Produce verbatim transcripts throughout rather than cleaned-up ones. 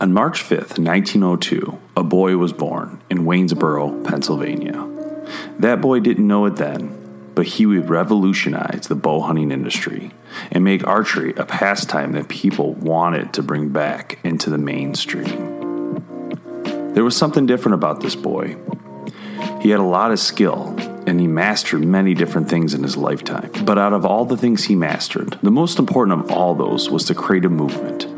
On March fifth, nineteen oh two, a boy was born in Waynesboro, Pennsylvania. That boy didn't know it then, but he would revolutionize the bow hunting industry and make archery a pastime that people wanted to bring back into the mainstream. There was something different about this boy. He had a lot of skill, and he mastered many different things in his lifetime. But out of all the things he mastered, the most important of all those was to create a movement.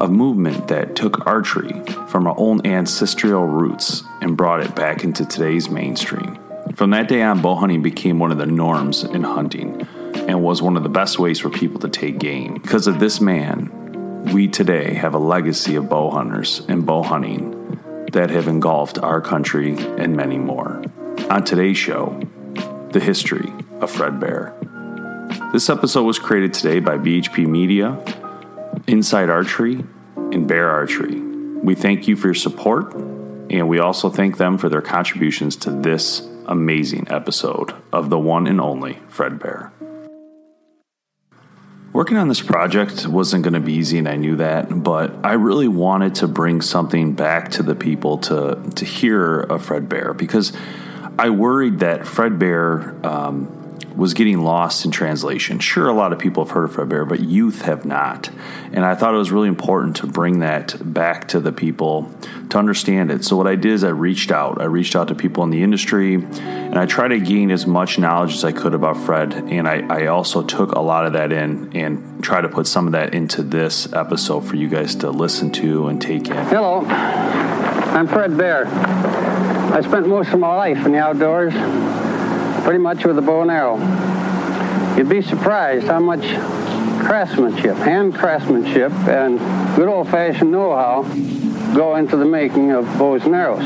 A movement that took archery from our own ancestral roots and brought it back into today's mainstream. From that day on, bow hunting became one of the norms in hunting and was one of the best ways for people to take game. Because of this man, we today have a legacy of bow hunters and bow hunting that have engulfed our country and many more. On today's show, the history of Fred Bear. This episode was created today by B H P Media, Inside Archery, and Bear Archery. We thank you for your support, and we also thank them for their contributions to this amazing episode of the one and only Fred Bear. Working on this project wasn't going to be easy, and I knew that, but I really wanted to bring something back to the people to, to hear of Fred Bear, because I worried that Fred Bear um, was getting lost in translation. Sure, a lot of people have heard of Fred Bear, but youth have not. And I thought it was really important to bring that back to the people to understand it. So what I did is I reached out. I reached out to people in the industry, and I tried to gain as much knowledge as I could about Fred. And I, I also took a lot of that in and tried to put some of that into this episode for you guys to listen to and take in. Hello, I'm Fred Bear. I spent most of my life in the outdoors, pretty much with a bow and arrow. You'd be surprised how much craftsmanship, hand craftsmanship, and good old-fashioned know-how go into the making of bows and arrows.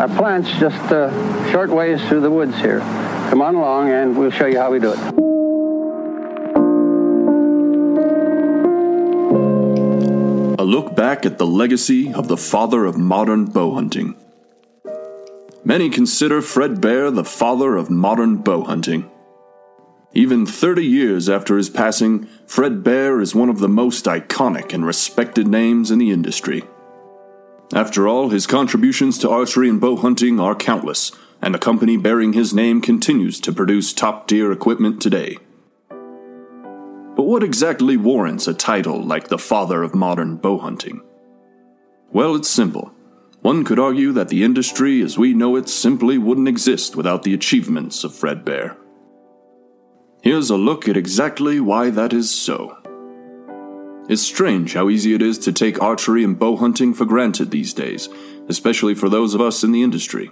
Our plant's just uh, short ways through the woods here. Come on along, and we'll show you how we do it. A look back at the legacy of the father of modern bow hunting. Many consider Fred Bear the father of modern bow hunting. Even thirty years after his passing, Fred Bear is one of the most iconic and respected names in the industry. After all, his contributions to archery and bow hunting are countless, and a company bearing his name continues to produce top-tier equipment today. But what exactly warrants a title like the father of modern bow hunting? Well, it's simple. One could argue that the industry as we know it simply wouldn't exist without the achievements of Fred Bear. Here's a look at exactly why that is so. It's strange how easy it is to take archery and bow hunting for granted these days, especially for those of us in the industry.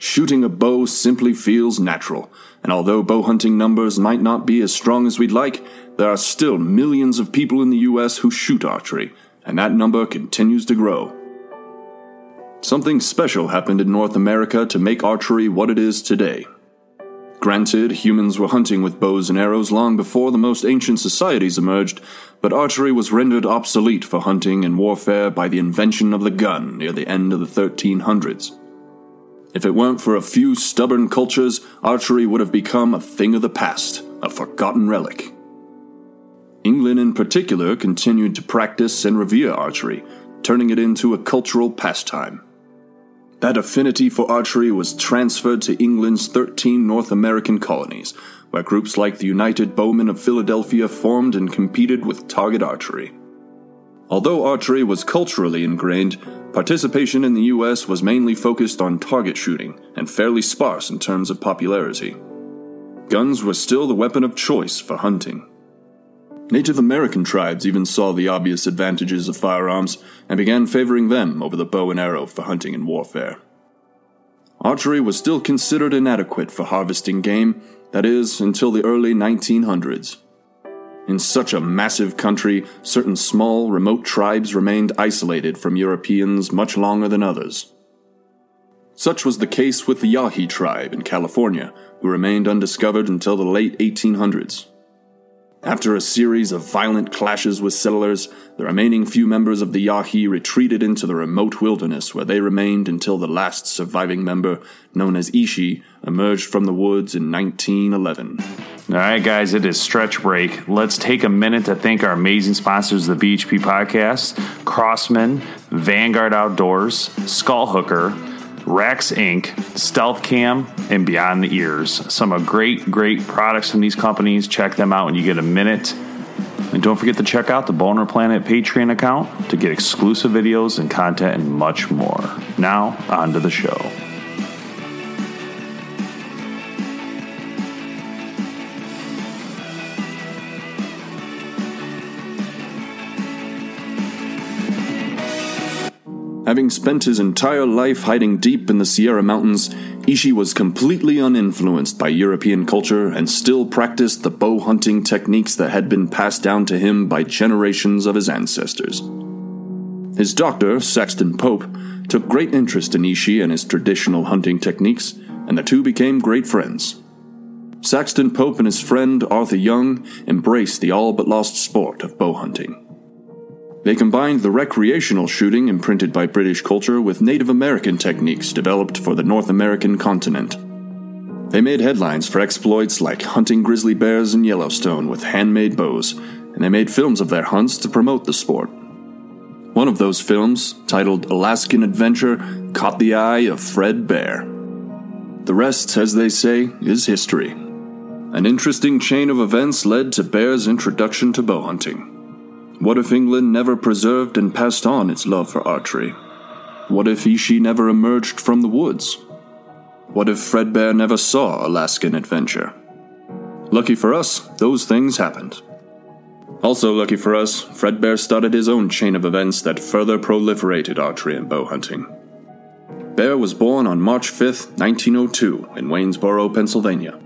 Shooting a bow simply feels natural, and although bow hunting numbers might not be as strong as we'd like, there are still millions of people in the U S who shoot archery, and that number continues to grow. Something special happened in North America to make archery what it is today. Granted, humans were hunting with bows and arrows long before the most ancient societies emerged, but archery was rendered obsolete for hunting and warfare by the invention of the gun near the end of the thirteen hundreds. If it weren't for a few stubborn cultures, archery would have become a thing of the past, a forgotten relic. England in particular continued to practice and revere archery, turning it into a cultural pastime. That affinity for archery was transferred to England's thirteen North American colonies, where groups like the United Bowmen of Philadelphia formed and competed with target archery. Although archery was culturally ingrained, participation in the U S was mainly focused on target shooting and fairly sparse in terms of popularity. Guns were still the weapon of choice for hunting. Native American tribes even saw the obvious advantages of firearms and began favoring them over the bow and arrow for hunting and warfare. Archery was still considered inadequate for harvesting game, that is, until the early nineteen hundreds. In such a massive country, certain small, remote tribes remained isolated from Europeans much longer than others. Such was the case with the Yahi tribe in California, who remained undiscovered until the late eighteen hundreds. After a series of violent clashes with settlers, the remaining few members of the Yahi retreated into the remote wilderness where they remained until the last surviving member, known as Ishi, emerged from the woods in nineteen eleven. Alright guys, it is stretch break. Let's take a minute to thank our amazing sponsors of the B H P Podcast, Crossman, Vanguard Outdoors, Skullhooker, Rax Incorporated, Stealth Cam, and Beyond the Ears. Some of great, great products from these companies. Check them out when you get a minute. And don't forget to check out the Boner Planet Patreon account to get exclusive videos and content and much more. Now, on to the show. Having spent his entire life hiding deep in the Sierra Mountains, Ishi was completely uninfluenced by European culture and still practiced the bow hunting techniques that had been passed down to him by generations of his ancestors. His doctor, Saxton Pope, took great interest in Ishi and his traditional hunting techniques, and the two became great friends. Saxton Pope and his friend Arthur Young embraced the all but lost sport of bow hunting. They combined the recreational shooting imprinted by British culture with Native American techniques developed for the North American continent. They made headlines for exploits like hunting grizzly bears in Yellowstone with handmade bows, and they made films of their hunts to promote the sport. One of those films, titled Alaskan Adventure, caught the eye of Fred Bear. The rest, as they say, is history. An interesting chain of events led to Bear's introduction to bow hunting. What if England never preserved and passed on its love for archery? What if Ishi never emerged from the woods? What if Fredbear never saw Alaskan Adventure? Lucky for us, those things happened. Also lucky for us, Fredbear started his own chain of events that further proliferated archery and bow hunting. Bear was born on March fifth, nineteen oh two, in Waynesboro, Pennsylvania.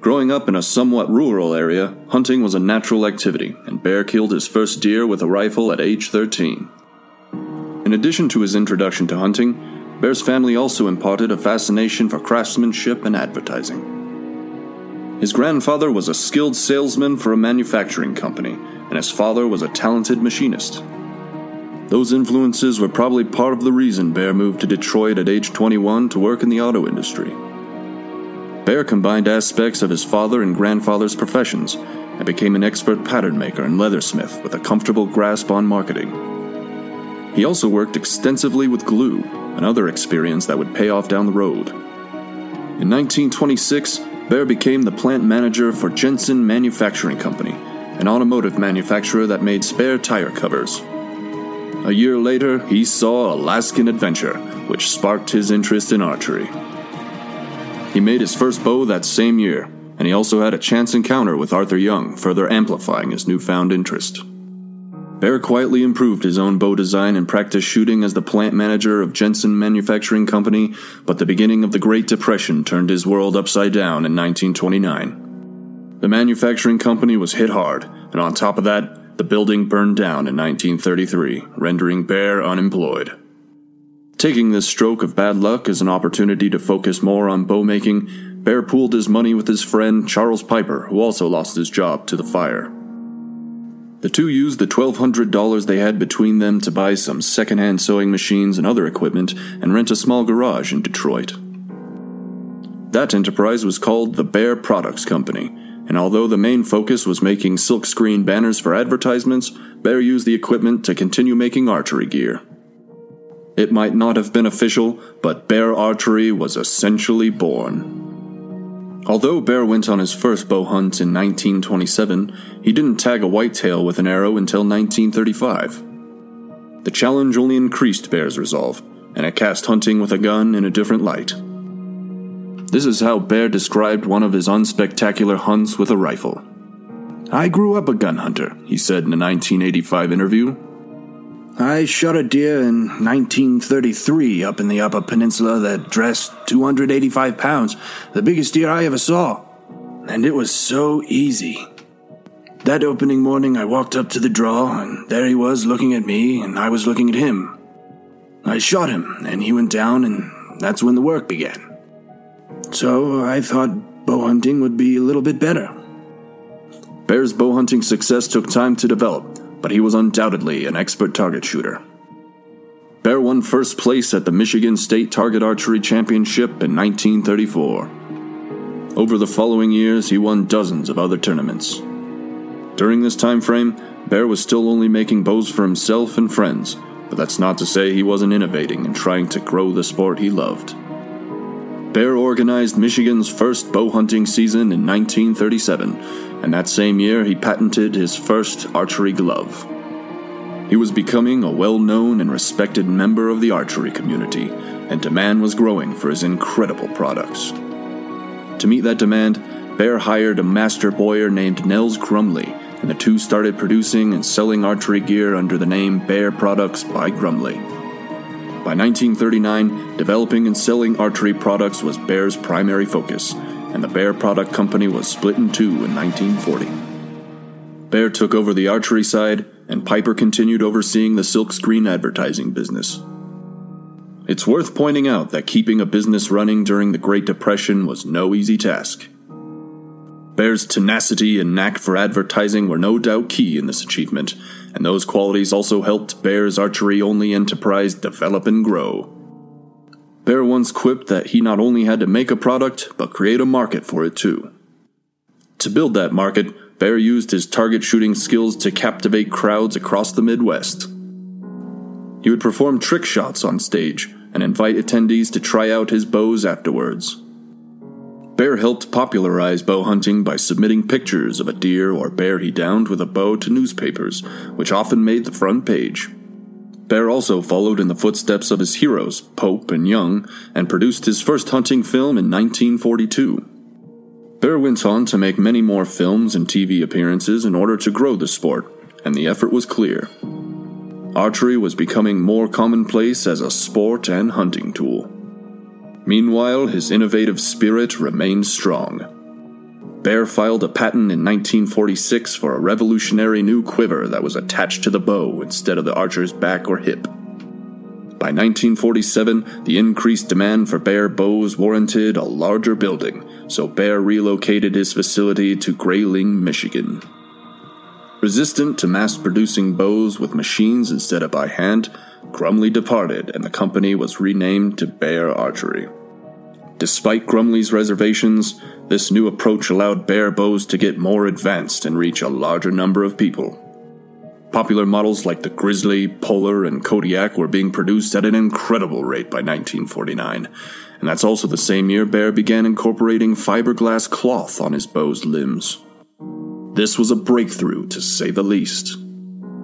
Growing up in a somewhat rural area, hunting was a natural activity, and Bear killed his first deer with a rifle at age thirteen. In addition to his introduction to hunting, Bear's family also imparted a fascination for craftsmanship and advertising. His grandfather was a skilled salesman for a manufacturing company, and his father was a talented machinist. Those influences were probably part of the reason Bear moved to Detroit at age twenty-one to work in the auto industry. Bear combined aspects of his father and grandfather's professions and became an expert pattern maker and leathersmith with a comfortable grasp on marketing. He also worked extensively with glue, another experience that would pay off down the road. In nineteen twenty-six, Bear became the plant manager for Jensen Manufacturing Company, an automotive manufacturer that made spare tire covers. A year later, he saw Alaskan Adventure, which sparked his interest in archery. He made his first bow that same year, and he also had a chance encounter with Arthur Young, further amplifying his newfound interest. Bear quietly improved his own bow design and practiced shooting as the plant manager of Jensen Manufacturing Company, but the beginning of the Great Depression turned his world upside down in nineteen twenty-nine. The manufacturing company was hit hard, and on top of that, the building burned down in nineteen thirty-three, rendering Bear unemployed. Taking this stroke of bad luck as an opportunity to focus more on bow making, Bear pooled his money with his friend Charles Piper, who also lost his job to the fire. The two used the twelve hundred dollars they had between them to buy some secondhand sewing machines and other equipment and rent a small garage in Detroit. That enterprise was called the Bear Products Company, and although the main focus was making silkscreen banners for advertisements, Bear used the equipment to continue making archery gear. It might not have been official, but Bear Archery was essentially born. Although Bear went on his first bow hunt in nineteen twenty-seven, he didn't tag a whitetail with an arrow until nineteen thirty-five. The challenge only increased Bear's resolve, and it cast hunting with a gun in a different light. This is how Bear described one of his unspectacular hunts with a rifle. "I grew up a gun hunter," he said in a nineteen eighty-five interview. "I shot a deer in nineteen thirty-three up in the Upper Peninsula that dressed two hundred eighty-five pounds, the biggest deer I ever saw. And it was so easy. That opening morning I walked up to the draw, and there he was looking at me, and I was looking at him. I shot him, and he went down, and that's when the work began. So I thought bow hunting would be a little bit better." Bear's bow hunting success took time to develop, but he was undoubtedly an expert target shooter. Bear won first place at the Michigan State Target Archery Championship in nineteen thirty-four. Over the following years, he won dozens of other tournaments. During this time frame, Bear was still only making bows for himself and friends, but that's not to say he wasn't innovating and trying to grow the sport he loved. Bear organized Michigan's first bow hunting season in nineteen thirty-seven, and that same year he patented his first archery glove. He was becoming a well-known and respected member of the archery community, and demand was growing for his incredible products. To meet that demand, Bear hired a master bowyer named Nels Grumley, and the two started producing and selling archery gear under the name Bear Products by Grumley. By nineteen thirty-nine, developing and selling archery products was Bear's primary focus, and the Bear Product Company was split in two in nineteen forty. Bear took over the archery side, and Piper continued overseeing the silkscreen advertising business. It's worth pointing out that keeping a business running during the Great Depression was no easy task. Bear's tenacity and knack for advertising were no doubt key in this achievement, and those qualities also helped Bear's archery-only enterprise develop and grow. Bear once quipped that he not only had to make a product, but create a market for it too. To build that market, Bear used his target shooting skills to captivate crowds across the Midwest. He would perform trick shots on stage and invite attendees to try out his bows afterwards. Bear helped popularize bow hunting by submitting pictures of a deer or bear he downed with a bow to newspapers, which often made the front page. Bear also followed in the footsteps of his heroes, Pope and Young, and produced his first hunting film in nineteen forty-two. Bear went on to make many more films and T V appearances in order to grow the sport, and the effort was clear. Archery was becoming more commonplace as a sport and hunting tool. Meanwhile, his innovative spirit remained strong. Bear filed a patent in nineteen forty-six for a revolutionary new quiver that was attached to the bow instead of the archer's back or hip. By nineteen forty-seven, the increased demand for Bear bows warranted a larger building, so Bear relocated his facility to Grayling, Michigan. Resistant to mass-producing bows with machines instead of by hand, Grumley departed, and the company was renamed to Bear Archery. Despite Grumley's reservations, this new approach allowed Bear bows to get more advanced and reach a larger number of people. Popular models like the Grizzly, Polar, and Kodiak were being produced at an incredible rate by nineteen forty-nine, and that's also the same year Bear began incorporating fiberglass cloth on his bow's limbs. This was a breakthrough, to say the least.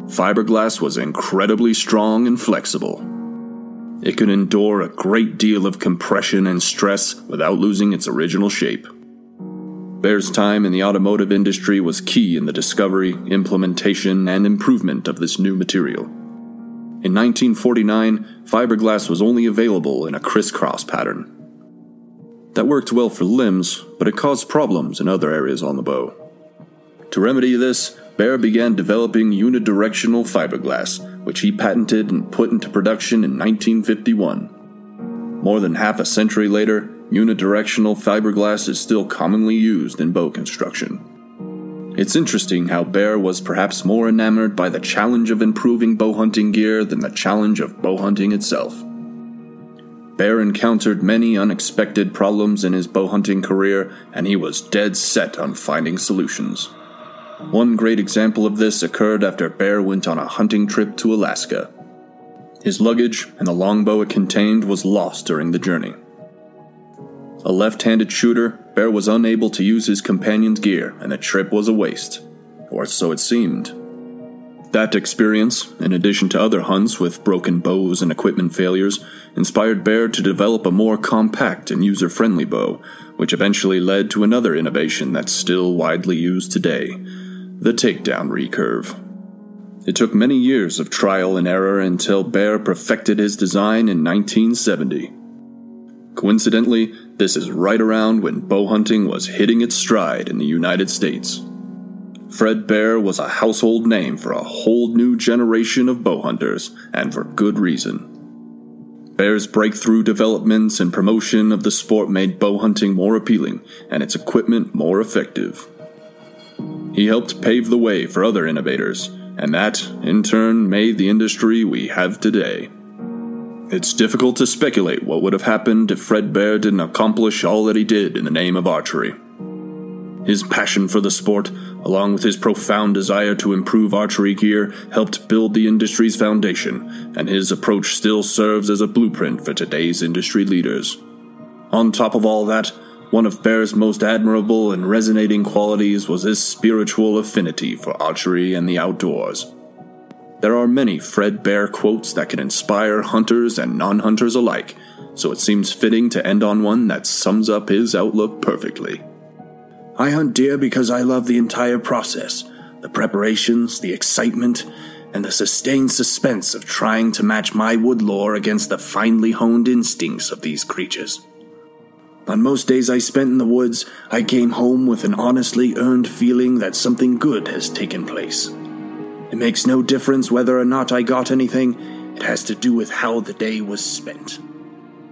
Fiberglass was incredibly strong and flexible. It could endure a great deal of compression and stress without losing its original shape. Bear's time in the automotive industry was key in the discovery, implementation, and improvement of this new material. In nineteen forty-nine, fiberglass was only available in a crisscross pattern. That worked well for limbs, but it caused problems in other areas on the bow. To remedy this, Bear began developing unidirectional fiberglass, which he patented and put into production in nineteen fifty-one. More than half a century later, unidirectional fiberglass is still commonly used in bow construction. It's interesting how Bear was perhaps more enamored by the challenge of improving bow hunting gear than the challenge of bow hunting itself. Bear encountered many unexpected problems in his bow hunting career, and he was dead set on finding solutions. One great example of this occurred after Bear went on a hunting trip to Alaska. His luggage and the longbow it contained was lost during the journey. A left-handed shooter, Bear was unable to use his companion's gear, and the trip was a waste. Or so it seemed. That experience, in addition to other hunts with broken bows and equipment failures, inspired Bear to develop a more compact and user-friendly bow, which eventually led to another innovation that's still widely used today, the takedown recurve. It took many years of trial and error until Bear perfected his design in nineteen seventy. Coincidentally, this is right around when bow hunting was hitting its stride in the United States. Fred Bear was a household name for a whole new generation of bow hunters, and for good reason. Bear's breakthrough developments and promotion of the sport made bow hunting more appealing and its equipment more effective. He helped pave the way for other innovators, and that, in turn, made the industry we have today. It's difficult to speculate what would have happened if Fred Bear didn't accomplish all that he did in the name of archery. His passion for the sport, along with his profound desire to improve archery gear, helped build the industry's foundation, and his approach still serves as a blueprint for today's industry leaders. On top of all that, one of Bear's most admirable and resonating qualities was his spiritual affinity for archery and the outdoors. There are many Fred Bear quotes that can inspire hunters and non-hunters alike, so it seems fitting to end on one that sums up his outlook perfectly. I hunt deer because I love the entire process, the preparations, the excitement, and the sustained suspense of trying to match my wood lore against the finely honed instincts of these creatures. On most days I spent in the woods, I came home with an honestly earned feeling that something good has taken place. It makes no difference whether or not I got anything, it has to do with how the day was spent.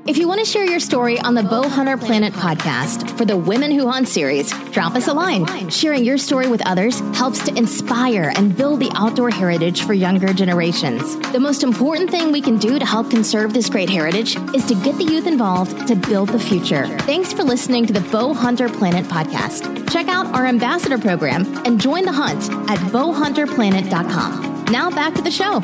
If you want to share your story on the Bow Hunter Planet podcast for the Women Who Hunt series, drop us a line. Sharing your story with others helps to inspire and build the outdoor heritage for younger generations. The most important thing we can do to help conserve this great heritage is to get the youth involved to build the future. Thanks for listening to the Bow Hunter Planet podcast. Check out our ambassador program and join the hunt at bow hunter planet dot com. Now back to the show.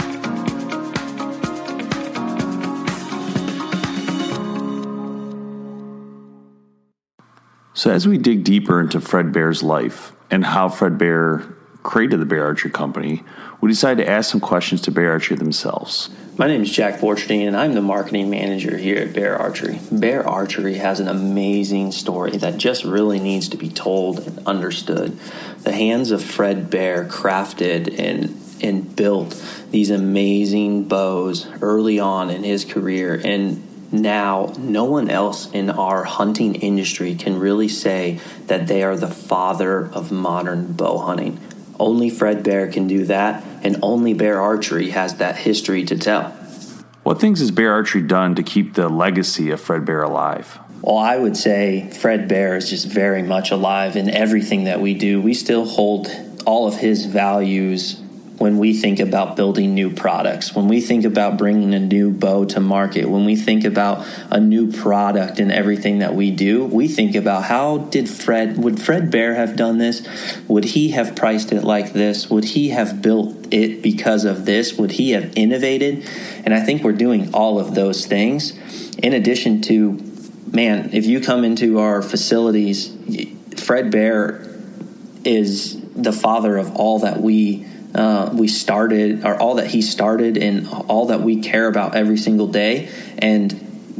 So as we dig deeper into Fred Bear's life and how Fred Bear created the Bear Archery Company, we decided to ask some questions to Bear Archery themselves. My name is Jack Borcherding, and I'm the marketing manager here at Bear Archery. Bear Archery has an amazing story that just really needs to be told and understood. The hands of Fred Bear crafted and and built these amazing bows early on in his career, and now, no one else in our hunting industry can really say that they are the father of modern bow hunting. Only Fred Bear can do that, and only Bear Archery has that history to tell. What things has Bear Archery done to keep the legacy of Fred Bear alive? Well, I would say Fred Bear is just very much alive in everything that we do. We still hold all of his values when we think about building new products, when we think about bringing a new bow to market, when we think about a new product and everything that we do, we think about how did Fred, would Fred Bear have done this? Would he have priced it like this? Would he have built it because of this? Would he have innovated? And I think we're doing all of those things. In addition to, man, if you come into our facilities, Fred Bear is the father of all that we Uh, we started, or all that he started, and all that we care about every single day, and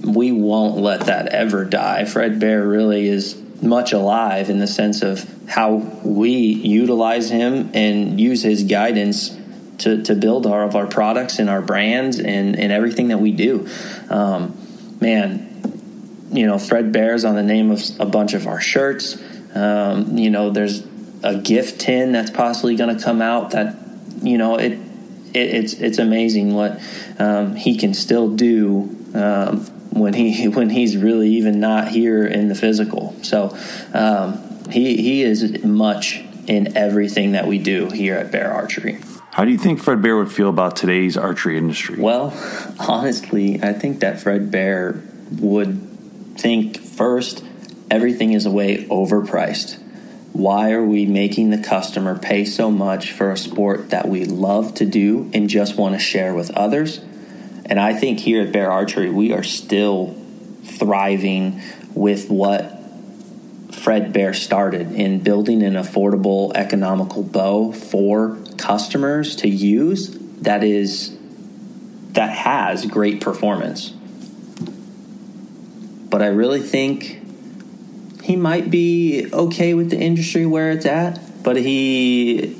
we won't let that ever die. Fred Bear really is much alive in the sense of how we utilize him and use his guidance to, to build all of our products and our brands and, and everything that we do. Um, man, you know, Fred Bear's on the name of a bunch of our shirts. Um, you know, there's a gift tin that's possibly going to come out that, you know, it, it it's it's amazing what um, he can still do um, when he when he's really even not here in the physical. So um, he he is much in everything that we do here at Bear Archery. How do you think Fred Bear would feel about today's archery industry? Well, honestly, I think that Fred Bear would think first, everything is way overpriced. Why are we making the customer pay so much for a sport that we love to do and just want to share with others? And I think here at Bear Archery, we are still thriving with what Fred Bear started in building an affordable, economical bow for customers to use that is that has great performance. But I really think he might be okay with the industry where it's at, but he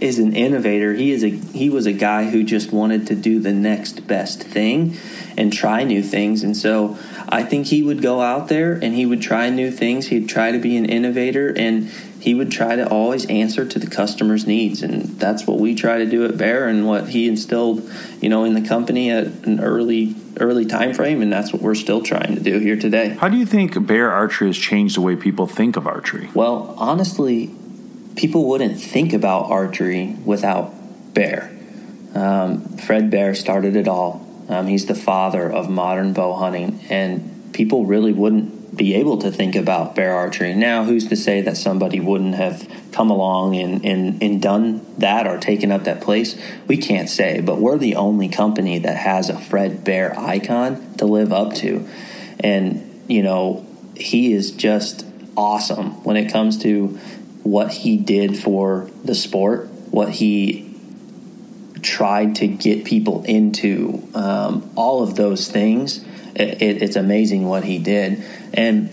is an innovator. He is a he was a guy who just wanted to do the next best thing and try new things. And so I think he would go out there and he would try new things. He'd try to be an innovator, and he would try to always answer to the customer's needs. And that's what we try to do at Bear, and what he instilled, you know, in the company at an early early time frame, and that's what we're still trying to do here today. How do you think Bear Archery has changed the way people think of archery? Well, honestly, people wouldn't think about archery without Bear. Um, Fred Bear started it all. Um, he's the father of modern bow hunting, and people really wouldn't be able to think about Bear Archery. Now, who's to say that somebody wouldn't have come along and, and, and done that or taken up that place? We can't say, but we're the only company that has a Fred Bear icon to live up to. And, you know, he is just awesome when it comes to what he did for the sport, what he tried to get people into, um, all of those things. It, it, it's amazing what he did. And,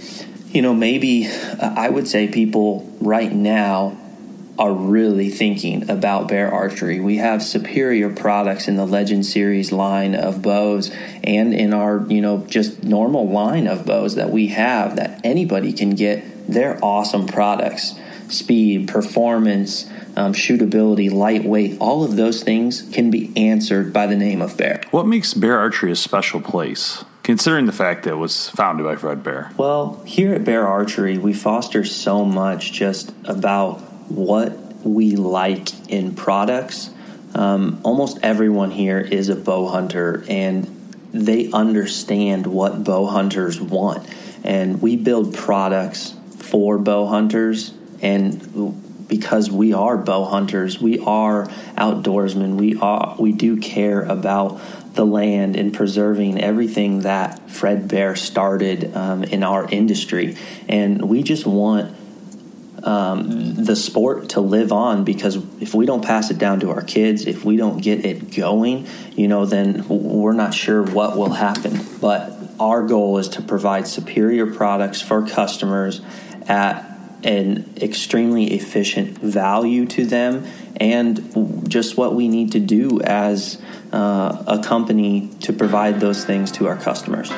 you know, maybe uh, I would say people right now are really thinking about Bear Archery. We have superior products in the Legend Series line of bows and in our, you know, just normal line of bows that we have that anybody can get. They're awesome products. Speed, performance, um, shootability, lightweight, all of those things can be answered by the name of Bear. What makes Bear Archery a special place, considering the fact that it was founded by Fred Bear? Well, here at Bear Archery, we foster so much just about what we like in products. Um, almost everyone here is a bow hunter, and they understand what bow hunters want. And we build products for bow hunters. And because we are bow hunters, we are outdoorsmen, we are we do care about the land and preserving everything that Fred Bear started um, in our industry. And we just want um, the sport to live on, because if we don't pass it down to our kids, if we don't get it going, you know, then we're not sure what will happen. But our goal is to provide superior products for customers at an extremely efficient value to them, and just what we need to do as uh, a company to provide those things to our customers.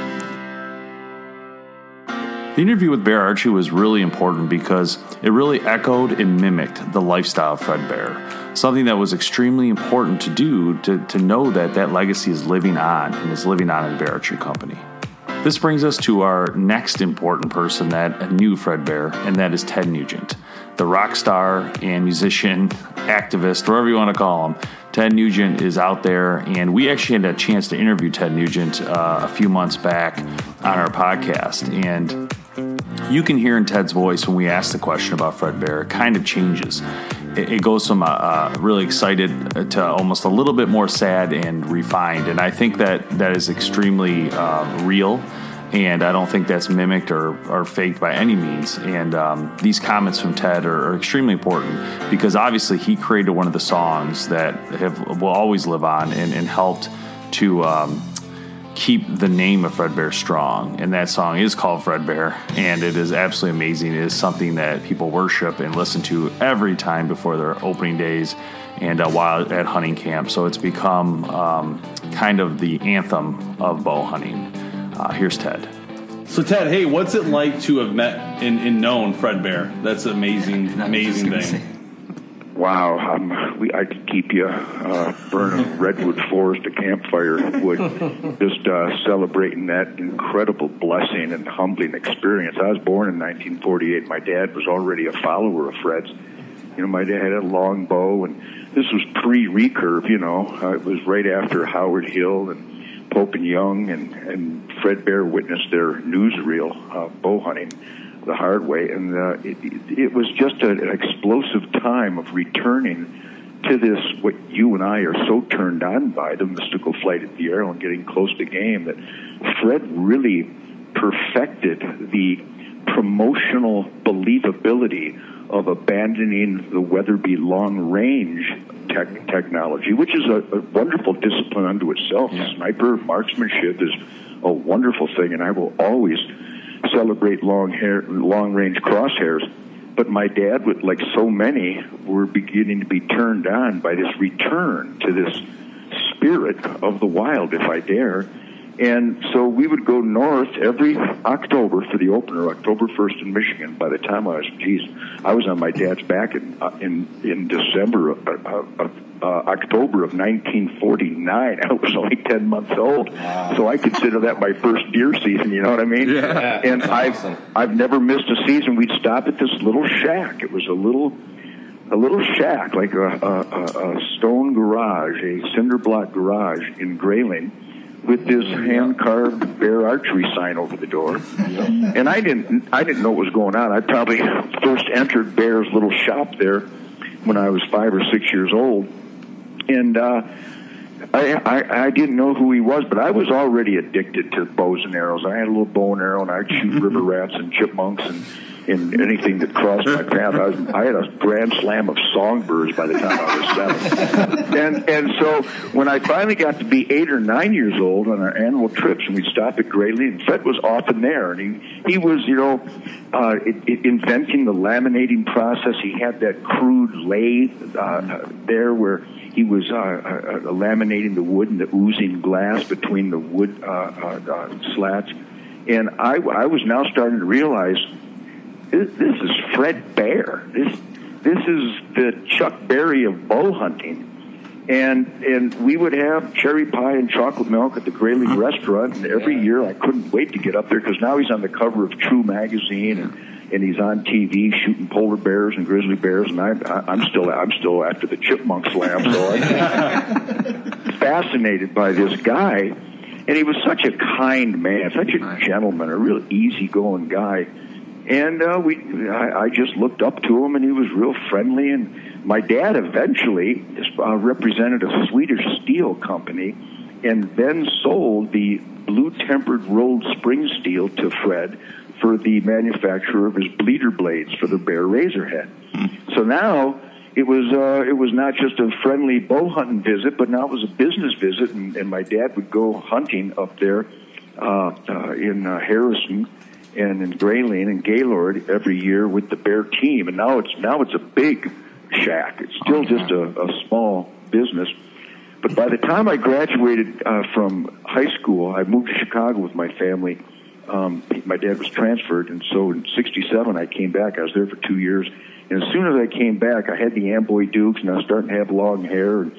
The interview with Bear Archery was really important because it really echoed and mimicked the lifestyle of Fred Bear, something that was extremely important to do, to, to know that that legacy is living on, and is living on in Bear Archery Company. This brings us to our next important person that knew Fred Bear, and that is Ted Nugent, the rock star and musician, activist, whatever you want to call him. Ted Nugent is out there, and we actually had a chance to interview Ted Nugent uh, a few months back on our podcast, and you can hear in Ted's voice when we asked the question about Fred Bear, it kind of changes. It, it goes from uh, uh, really excited to almost a little bit more sad and refined. And I think that that is extremely uh, real. And I don't think that's mimicked or, or faked by any means. And um, these comments from Ted are, are extremely important, because obviously he created one of the songs that have, will always live on and, and helped to... Um, keep the name of Fred Bear strong, and that song is called Fred Bear, and it is absolutely amazing. It is something that people worship and listen to every time before their opening days and uh, while at hunting camp. So it's become um, kind of the anthem of bow hunting. Uh, here's Ted. So Ted, hey, what's it like to have met and, and known Fred Bear? That's an amazing, amazing thing. Say. Wow, um, we, I could keep you, uh, burn a redwood forest, a campfire wood, just uh, celebrating that incredible blessing and humbling experience. I was born in nineteen forty-eight. My dad was already a follower of Fred's. You know, my dad had a long bow, and this was pre-recurve, you know. Uh, it was right after Howard Hill and Pope and Young, and, and Fred Bear witnessed their newsreel uh, bow hunting the hard way, and uh, it, it, it was just a, an explosive time of returning to this, what you and I are so turned on by, the mystical flight of the arrow and getting close to game, that Fred really perfected the promotional believability of abandoning the Weatherby long-range tech technology, which is a, a wonderful discipline unto itself. Yeah. Sniper marksmanship is a wonderful thing, and I will always celebrate long hair, long-range crosshairs. But my dad, with like so many, were beginning to be turned on by this return to this spirit of the wild, if I dare. And so we would go north every October for the opener, October first in Michigan. By the time I was, geez, I was on my dad's back in uh, in, in December, of, uh, uh, uh, October of nineteen forty-nine. I was only ten months old, so I consider that my first deer season. You know what I mean? Yeah, and I've awesome. I've never missed a season. We'd stop at this little shack. It was a little. A little shack, like a, a, a stone garage, a cinder block garage in Grayling, with this hand-carved bear archery sign over the door. And I didn't, I didn't know what was going on. I probably first entered Bear's little shop there when I was five or six years old, and uh, I, I, I didn't know who he was, but I was already addicted to bows and arrows. I had a little bow and arrow, and I'd shoot river rats and chipmunks and. In anything that crossed my path. I, was, I had a grand slam of songbirds by the time I was seven. And and so when I finally got to be eight or nine years old on our annual trips, and we'd stop at Grayley, and Fred was often there, and he, he was, you know, uh, it, it inventing the laminating process. He had that crude lathe uh, there where he was uh, uh, laminating the wood and the oozing glass between the wood uh, uh, uh, slats. And I, I was now starting to realize This, this is Fred Bear. This this is the Chuck Berry of bow hunting. And and we would have cherry pie and chocolate milk at the Grayling restaurant. And every year I couldn't wait to get up there, because now he's on the cover of True Magazine, and, and he's on T V shooting polar bears and grizzly bears. And I, I, I'm still I'm still after the chipmunk slam. So I'm fascinated by this guy. And he was such a kind man, such a gentleman, a real easygoing guy. And uh, we, I, I just looked up to him, and he was real friendly. And my dad eventually uh, represented a Swedish steel company, and then sold the blue-tempered rolled spring steel to Fred for the manufacture of his bleeder blades for the Bear Razorhead. So now it was uh, it was not just a friendly bow hunting visit, but now it was a business visit. And, and my dad would go hunting up there uh, uh, in uh, Harrison. And in Grayling and Gaylord every year with the Bear team, and now it's now it's a big shack. It's still okay. just a, a small business. But by the time I graduated uh, from high school, I moved to Chicago with my family. Um, my dad was transferred, and so in sixty-seven I came back. I was there for two years, and as soon as I came back, I had the Amboy Dukes, and I was starting to have long hair. And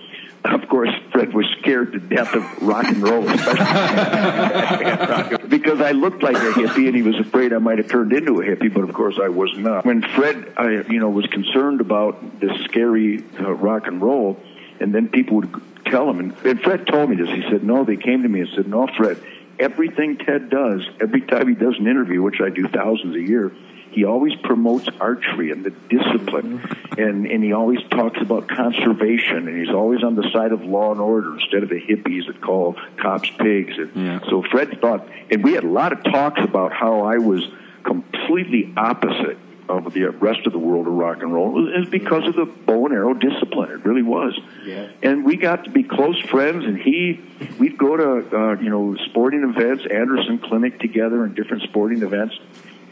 of course, Fred was scared to death of rock and roll, especially because I looked like a hippie, and he was afraid I might have turned into a hippie. But of course, I was not. When Fred, I, you know, was concerned about this scary uh, rock and roll, and then people would tell him, and, and Fred told me this. He said, "No," they came to me and said, "No, Fred. Everything Ted does, every time he does an interview, which I do thousands a year, he always promotes archery and the discipline, and, and he always talks about conservation, and he's always on the side of law and order instead of the hippies that call cops pigs." And yeah. So Fred thought, and we had a lot of talks about how I was completely opposite of the rest of the world of rock and roll. It was because of the bow and arrow discipline. It really was. Yeah. And we got to be close friends, and he, we'd go to, uh, you know, sporting events, Anderson Clinic together and different sporting events.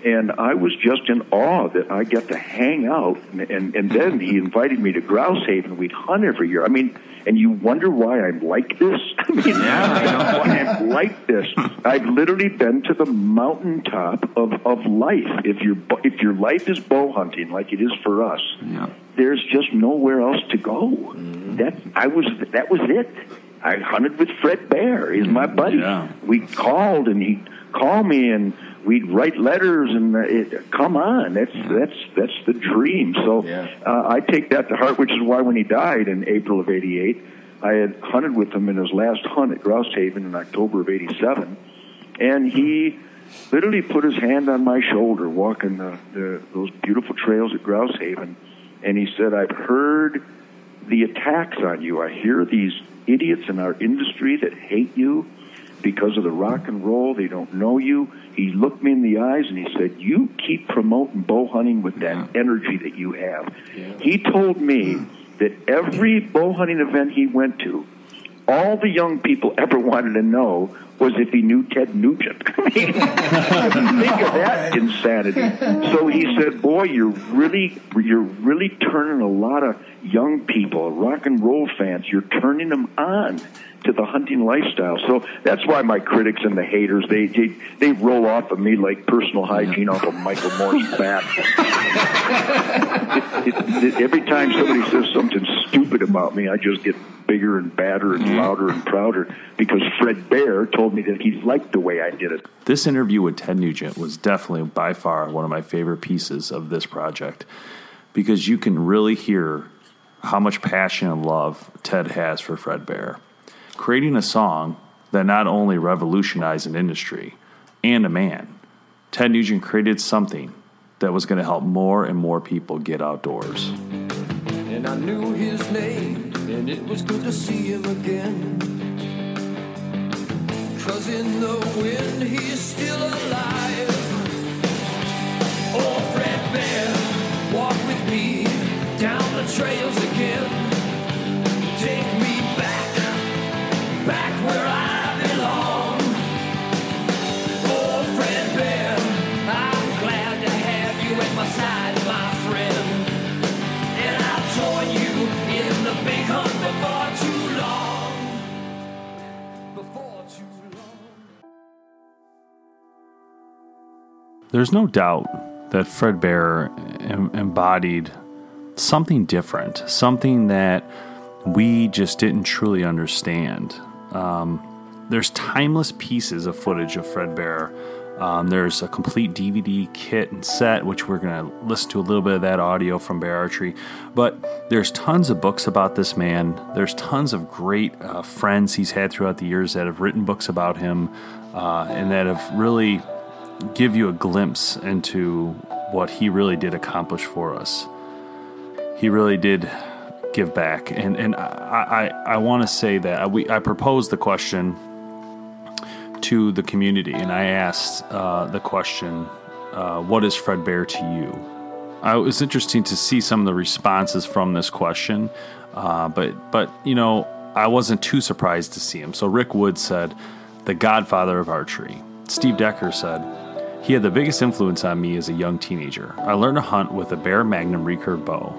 And I was just in awe that I got to hang out. And, and, and then he invited me to Grouse Haven. We'd hunt every year. I mean, and you wonder why I'm like this? I mean, yeah. why I'm like this. I've literally been to the mountaintop of, of life. If, you're, if your life is bow hunting, like it is for us, yeah. there's just nowhere else to go. Mm-hmm. That, I was, that was it. I hunted with Fred Bear. He's my buddy. Yeah. We called, and he'd call me, and we'd write letters, and it, come on, that's that's that's the dream. So yeah. uh, I take that to heart, which is why when he died in April of eighty-eight, I had hunted with him in his last hunt at Grouse Haven in October of eighty-seven, and he literally put his hand on my shoulder walking the, the, those beautiful trails at Grouse Haven, and he said, "I've heard the attacks on you. I hear these idiots in our industry that hate you, because of the rock and roll. They don't know you. He looked me in the eyes and he said, you keep promoting bow hunting with that yeah. energy that you have. Yeah. He told me yeah. that every bow hunting event he went to, all the young people ever wanted to know was if he knew Ted Nugent. I mean, think of that insanity. So he said, boy, you're really, you're really turning a lot of young people, rock and roll fans, you're turning them on to the hunting lifestyle. So that's why my critics and the haters, they they, they roll off of me like personal hygiene off of Michael Moore's back. it, it, it, every time somebody says something stupid about me, I just get bigger and badder and louder and prouder because Fred Bear told me that he liked the way I did it. This interview with Ted Nugent was definitely by far one of my favorite pieces of this project because you can really hear how much passion and love Ted has for Fred Bear. Creating a song that not only revolutionized an industry and a man, Ted Nugent created something that was going to help more and more people get outdoors. And I knew his name, and it was good to see him again. 'Cause in the wind, he's still alive. Oh, Fred Bear, walk with me down the trails again. Take me back. Back where I belong. Oh, Fred Bear, I'm glad to have you at my side, my friend. And I'll join you in the big hunt before too long. Before too long. There's no doubt that Fred Bear em- embodied something different, something that we just didn't truly understand. Um, there's timeless pieces of footage of Fred Bear. Um, there's a complete D V D kit and set, which we're going to listen to a little bit of that audio from Bear Archery. But there's tons of books about this man. There's tons of great uh, friends he's had throughout the years that have written books about him uh, and that have really give you a glimpse into what he really did accomplish for us. He really did give back, and and I I, I want to say that I, we I proposed the question to the community, and I asked uh, the question, uh, "What is Fred Bear to you?" Uh, it was interesting to see some of the responses from this question, uh, but but you know I wasn't too surprised to see him. So Rick Wood said, "The Godfather of archery." Steve Decker said, "He had the biggest influence on me as a young teenager. I learned to hunt with a Bear Magnum recurve bow.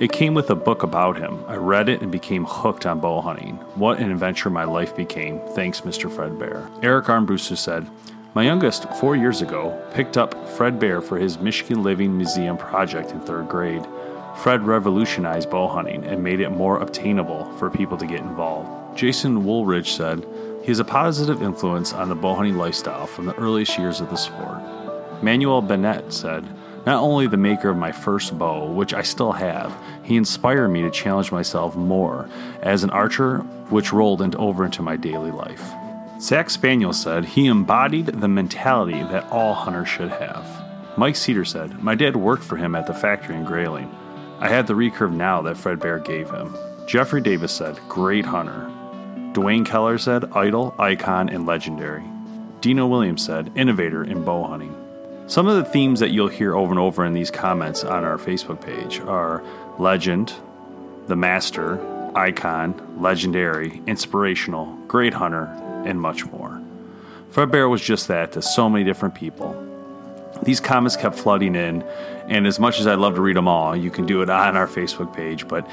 It came with a book about him. I read it and became hooked on bow hunting. What an adventure my life became. Thanks, Mister Fred Bear." Eric Armbruster said, "My youngest, four years ago, picked up Fred Bear for his Michigan Living Museum project in third grade. Fred revolutionized bow hunting and made it more obtainable for people to get involved." Jason Woolridge said, "He is a positive influence on the bow hunting lifestyle from the earliest years of the sport." Manuel Bennett said, "Not only the maker of my first bow, which I still have, he inspired me to challenge myself more as an archer, which rolled into over into my daily life." Zach Spaniel said, "He embodied the mentality that all hunters should have." Mike Cedar said, "My dad worked for him at the factory in Grayling. I have the recurve now that Fred Bear gave him." Jeffrey Davis said, "Great hunter." Dwayne Keller said, "Idol, icon, and legendary." Dino Williams said, "Innovator in bow hunting." Some of the themes that you'll hear over and over in these comments on our Facebook page are legend, the master, icon, legendary, inspirational, great hunter, and much more. Fred Bear was just that to so many different people. These comments kept flooding in, and as much as I'd love to read them all, you can do it on our Facebook page. But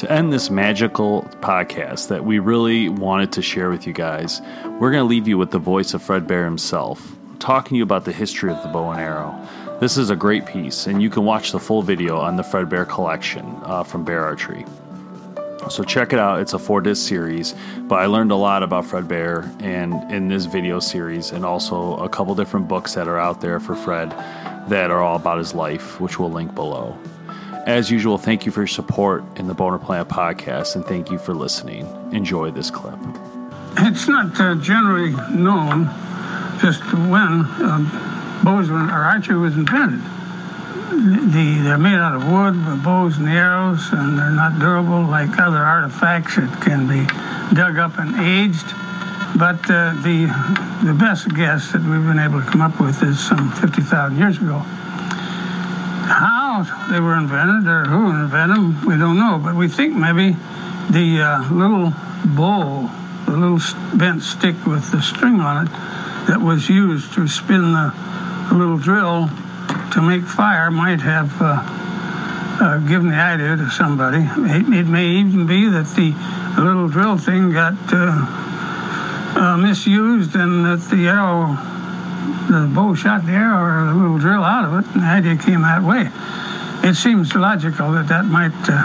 to end this magical podcast that we really wanted to share with you guys, we're going to leave you with the voice of Fred Bear himself, talking to you about the history of the bow and arrow. This is a great piece, and you can watch the full video on the Fred Bear collection uh, from Bear Archery. So check it out. It's a four-disc series, but I learned a lot about Fred Bear and in this video series, and also a couple different books that are out there for Fred that are all about his life, which we'll link below. As usual, thank you for your support in the Boner Plant podcast, and thank you for listening. Enjoy this clip. It's not uh, generally known just when um, bows were, or archery was invented. The, they're made out of wood, bows and arrows, and they're not durable like other artifacts that can be dug up and aged. But uh, the the best guess that we've been able to come up with is some fifty thousand years ago. How they were invented or who invented them, we don't know. But we think maybe the uh, little bowl, the little bent stick with the string on it, that was used to spin the little drill to make fire might have uh, uh, given the idea to somebody. It, it may even be that the little drill thing got uh, uh, misused, and that the arrow, the bow shot the arrow or the little drill out of it, and the idea came that way. It seems logical that that might uh,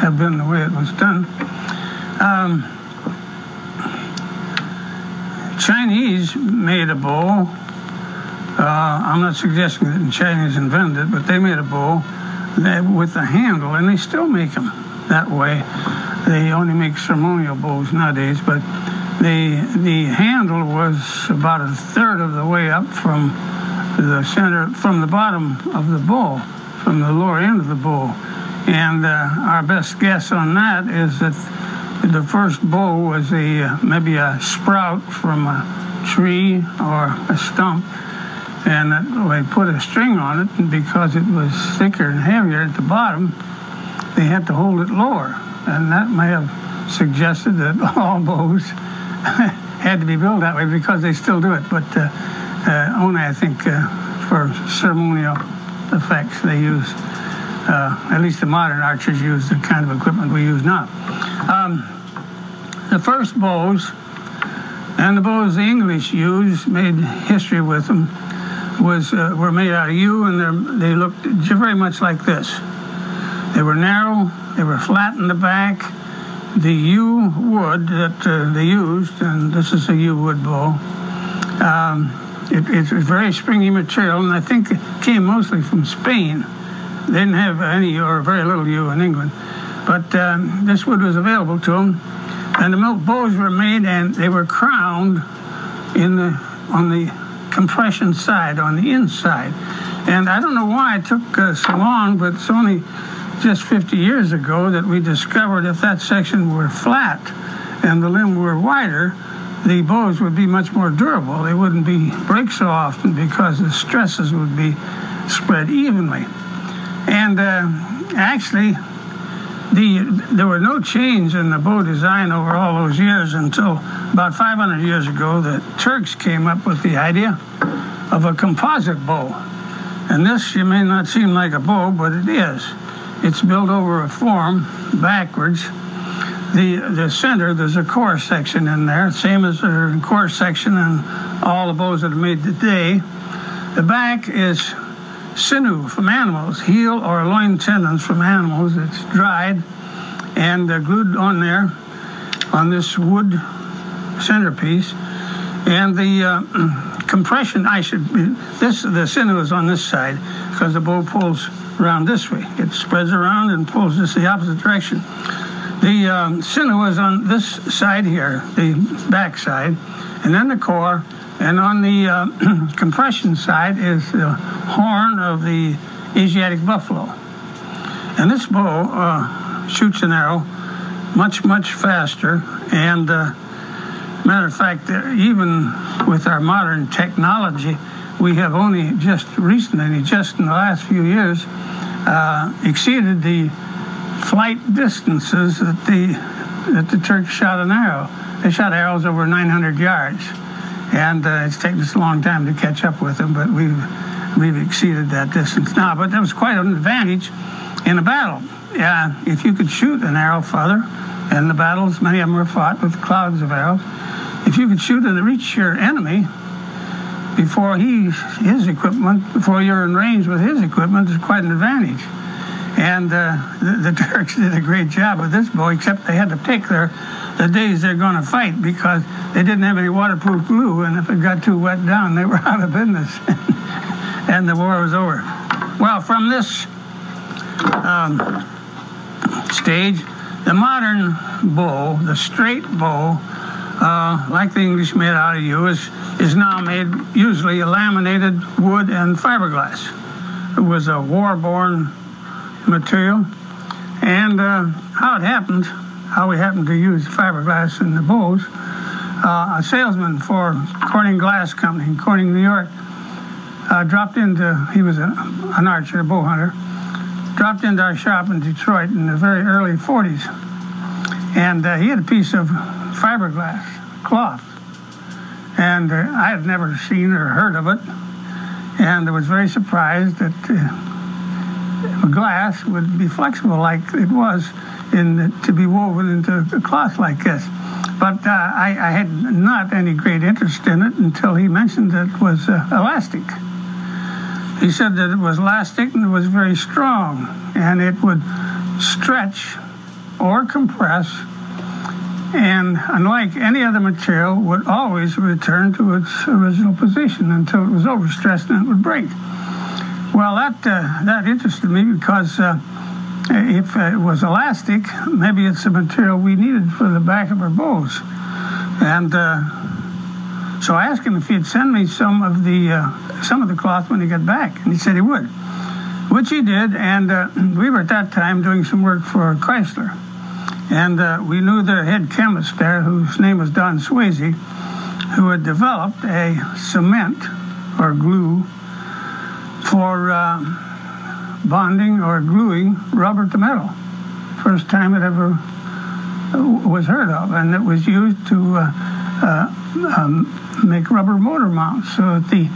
have been the way it was done. Um, Chinese made a bow. Uh, I'm not suggesting that the Chinese invented it, but they made a bow that, with a handle, and they still make them that way. They only make ceremonial bows nowadays, but the the handle was about a third of the way up from the center, from the bottom of the bow, from the lower end of the bow. And uh, our best guess on that is that the first bow was a maybe a sprout from a tree or a stump, and they put a string on it, and because it was thicker and heavier at the bottom, they had to hold it lower, and that may have suggested that all bows had to be built that way, because they still do it, but uh, uh, only, I think, uh, for ceremonial effects they use, uh, at least the modern archers use the kind of equipment we use now. Um, the first bows, and the bows the English used, made history with them, was uh, were made out of yew, and they looked very much like this. They were narrow, they were flat in the back. The yew wood that uh, they used, and this is a yew wood bow, um, it, it's a very springy material, and I think it came mostly from Spain. They didn't have any or very little yew in England. But um, this wood was available to them, and the milk bows were made, and they were crowned in the on the compression side, on the inside. And I don't know why it took uh, so long, but it's only just fifty years ago that we discovered if that section were flat and the limb were wider, the bows would be much more durable. They wouldn't be break so often because the stresses would be spread evenly. And uh, actually, The, there were no change in the bow design over all those years until about five hundred years ago the Turks came up with the idea of a composite bow. And this you may not seem like a bow, but it is. It's built over a form backwards. The, the center, there's a core section in there, same as the core section in all the bows that are made today. The back is sinew from animals, heel or loin tendons from animals. It's dried and uh, glued on there, on this wood centerpiece. And the uh, compression, I should, this the sinew is on this side because the bow pulls around this way. It spreads around and pulls just the opposite direction. The um, sinew is on this side here, the back side, and then the core. And on the uh, compression side is the horn of the Asiatic buffalo. And this bow uh, shoots an arrow much, much faster. And uh, matter of fact, even with our modern technology, we have only just recently, just in the last few years, uh, exceeded the flight distances that the, that the Turks shot an arrow. They shot arrows over nine hundred yards. And uh, it's taken us a long time to catch up with them, but we've, we've exceeded that distance now. But that was quite an advantage in a battle. Uh, if you could shoot an arrow farther, and the battles, many of them were fought with clouds of arrows, if you could shoot and reach your enemy before he, his equipment, before you're in range with his equipment, is quite an advantage. And uh, the, the Turks did a great job with this bow, except they had to pick their, the days they're going to fight, because they didn't have any waterproof glue, and if it got too wet down, they were out of business. And the war was over. Well, from this um, stage, the modern bow, the straight bow, uh, like the English made out of yew, is, is now made usually a laminated wood and fiberglass. It was a war-born material, and uh, how it happened, how we happened to use fiberglass in the bows, uh, a salesman for Corning Glass Company in Corning, New York, uh, dropped into, he was a, an archer, a bow hunter, dropped into our shop in Detroit in the very early forties. And uh, he had a piece of fiberglass cloth. And uh, I had never seen or heard of it. And I was very surprised that uh, glass would be flexible like it was in the, to be woven into a cloth like this. But uh, I, I had not any great interest in it until he mentioned that it was uh, elastic. He said that it was elastic and it was very strong, and it would stretch or compress, and unlike any other material, would always return to its original position until it was overstressed and it would break. Well, that, uh, that interested me because uh, if it was elastic, maybe it's the material we needed for the back of our bows. And uh, so I asked him if he'd send me some of the uh, some of the cloth when he got back, and he said he would, which he did. And uh, we were at that time doing some work for Chrysler. And uh, we knew their head chemist there, whose name was Don Swayze, who had developed a cement or glue for uh, bonding or gluing rubber to metal. First time it ever was heard of. And it was used to uh, uh, um, make rubber motor mounts so that the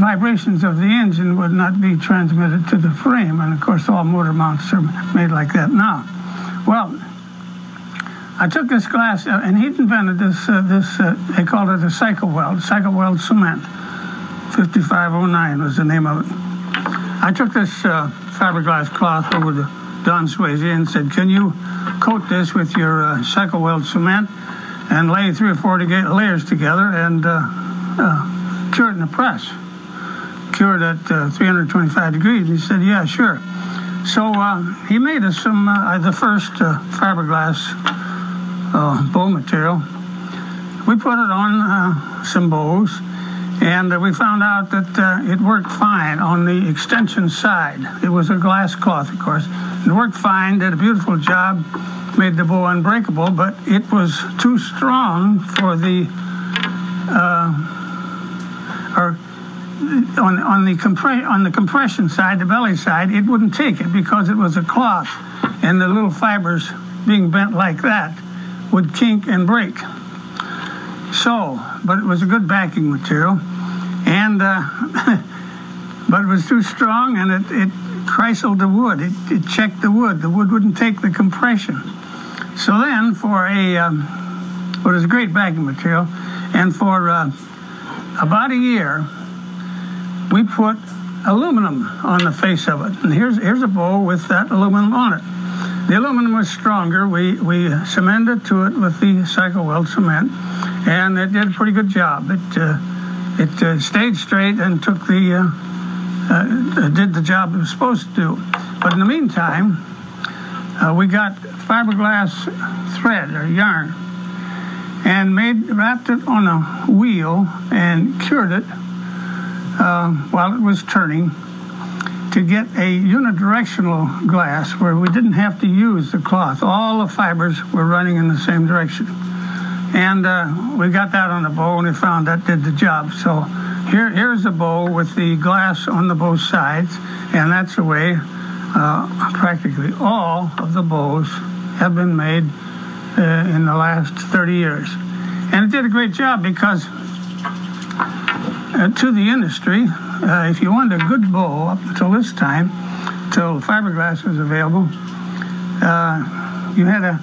vibrations of the engine would not be transmitted to the frame. And of course, all motor mounts are made like that now. Well, I took this glass, uh, and he'd invented this, uh, this uh, they called it a cycle weld, cycle weld cement. fifty-five oh nine was the name of it. I took this uh, fiberglass cloth over to Don Swayze and said, can you coat this with your uh, cycle weld cement and lay three or four to layers together and uh, uh, cure it in the press? Cured at uh, three hundred twenty-five degrees. And he said, yeah, sure. So uh, he made us some, uh, the first uh, fiberglass Uh, bow material. We put it on uh, some bows, and uh, we found out that uh, it worked fine on the extension side. It was a glass cloth, of course. It worked fine, did a beautiful job, made the bow unbreakable, but it was too strong for the, uh, or on, on, the compre on the compression side, the belly side, it wouldn't take it because it was a cloth, and the little fibers being bent like that would kink and break. So, but it was a good backing material, and uh, but it was too strong, and it, it chrysled the wood. It, it checked the wood. The wood wouldn't take the compression. So then, for a um, well, it was a great backing material, and for uh, about a year, we put aluminum on the face of it. And here's here's a bow with that aluminum on it. The aluminum was stronger. We, we cemented to it with the cycle weld cement, and it did a pretty good job. It, uh, it uh, stayed straight and took the, uh, uh, did the job it was supposed to do. But in the meantime, uh, we got fiberglass thread or yarn and made, wrapped it on a wheel and cured it uh, while it was turning, to get a unidirectional glass where we didn't have to use the cloth. All the fibers were running in the same direction. And uh, we got that on the bow, and we found that did the job. So here, here's the bow with the glass on the both sides, and that's the way uh, practically all of the bows have been made uh, in the last thirty years. And it did a great job because uh, to the industry, Uh, if you wanted a good bow up until this time, until fiberglass was available, uh, you had to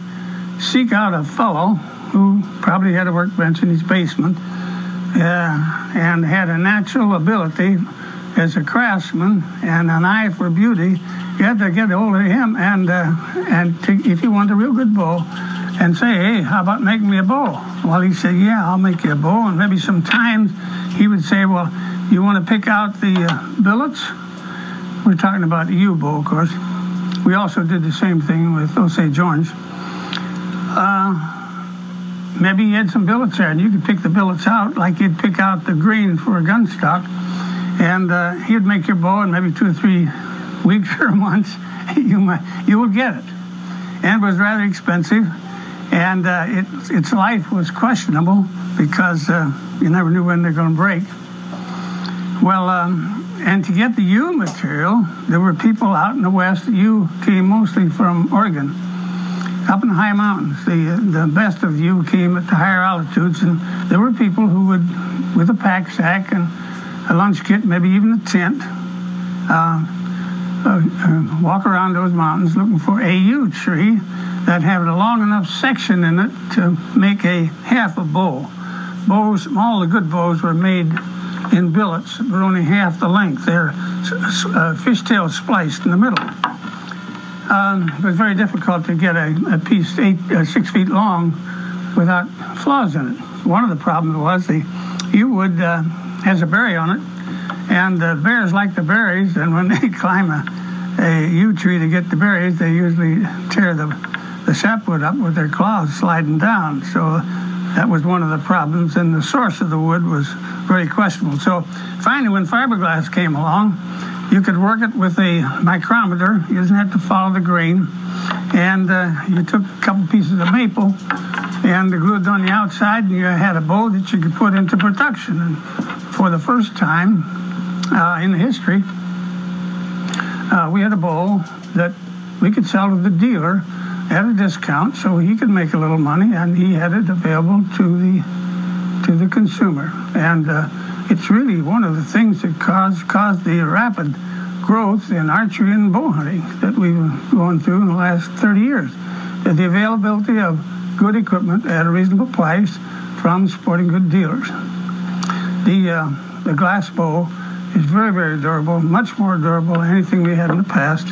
seek out a fellow who probably had a workbench in his basement uh, and had a natural ability as a craftsman and an eye for beauty. You had to get hold of him, and uh, and to, if you wanted a real good bow, and say, hey, how about making me a bow? Well, he said, yeah, I'll make you a bow. And maybe sometimes he would say, well, you want to pick out the uh, billets? We're talking about the U-bow, of course. We also did the same thing with Osage Orange. Uh, maybe you had some billets there, and you could pick the billets out like you'd pick out the grain for a gun stock. And uh, he'd make your bow, and maybe two or three weeks or months, you, might, you would get it. And it was rather expensive, and uh, it, its life was questionable. because uh, you never knew when they're going to break. Well, um, and to get the U material, there were people out in the West, U came mostly from Oregon, up in the high mountains. The, the best of U came at the higher altitudes, and there were people who would, with a pack sack and a lunch kit, maybe even a tent, uh, uh, uh, walk around those mountains looking for a U tree that had a long enough section in it to make a half a bow. Bows, all the good bows were made in billets, but only half the length. They're uh, fishtail spliced in the middle. Um, it was very difficult to get a, a piece eight, uh, six feet long without flaws in it. One of the problems was the U wood uh, has a berry on it, and the bears like the berries, and when they climb a, a U tree to get the berries, they usually tear the, the sapwood up with their claws sliding down. So that was one of the problems, and the source of the wood was very questionable. So finally, when fiberglass came along, you could work it with a micrometer. You didn't have to follow the grain. And uh, you took a couple pieces of maple and glued it on the outside, and you had a bow that you could put into production. And for the first time uh, in history, uh, we had a bow that we could sell to the dealer at a discount so he could make a little money, and he had it available to the, to the consumer. And uh, It's really one of the things that caused, caused the rapid growth in archery and bow hunting that we've been going through in the last thirty years. The availability of good equipment at a reasonable price from sporting good dealers. The, uh, the glass bow is very, very durable, much more durable than anything we had in the past.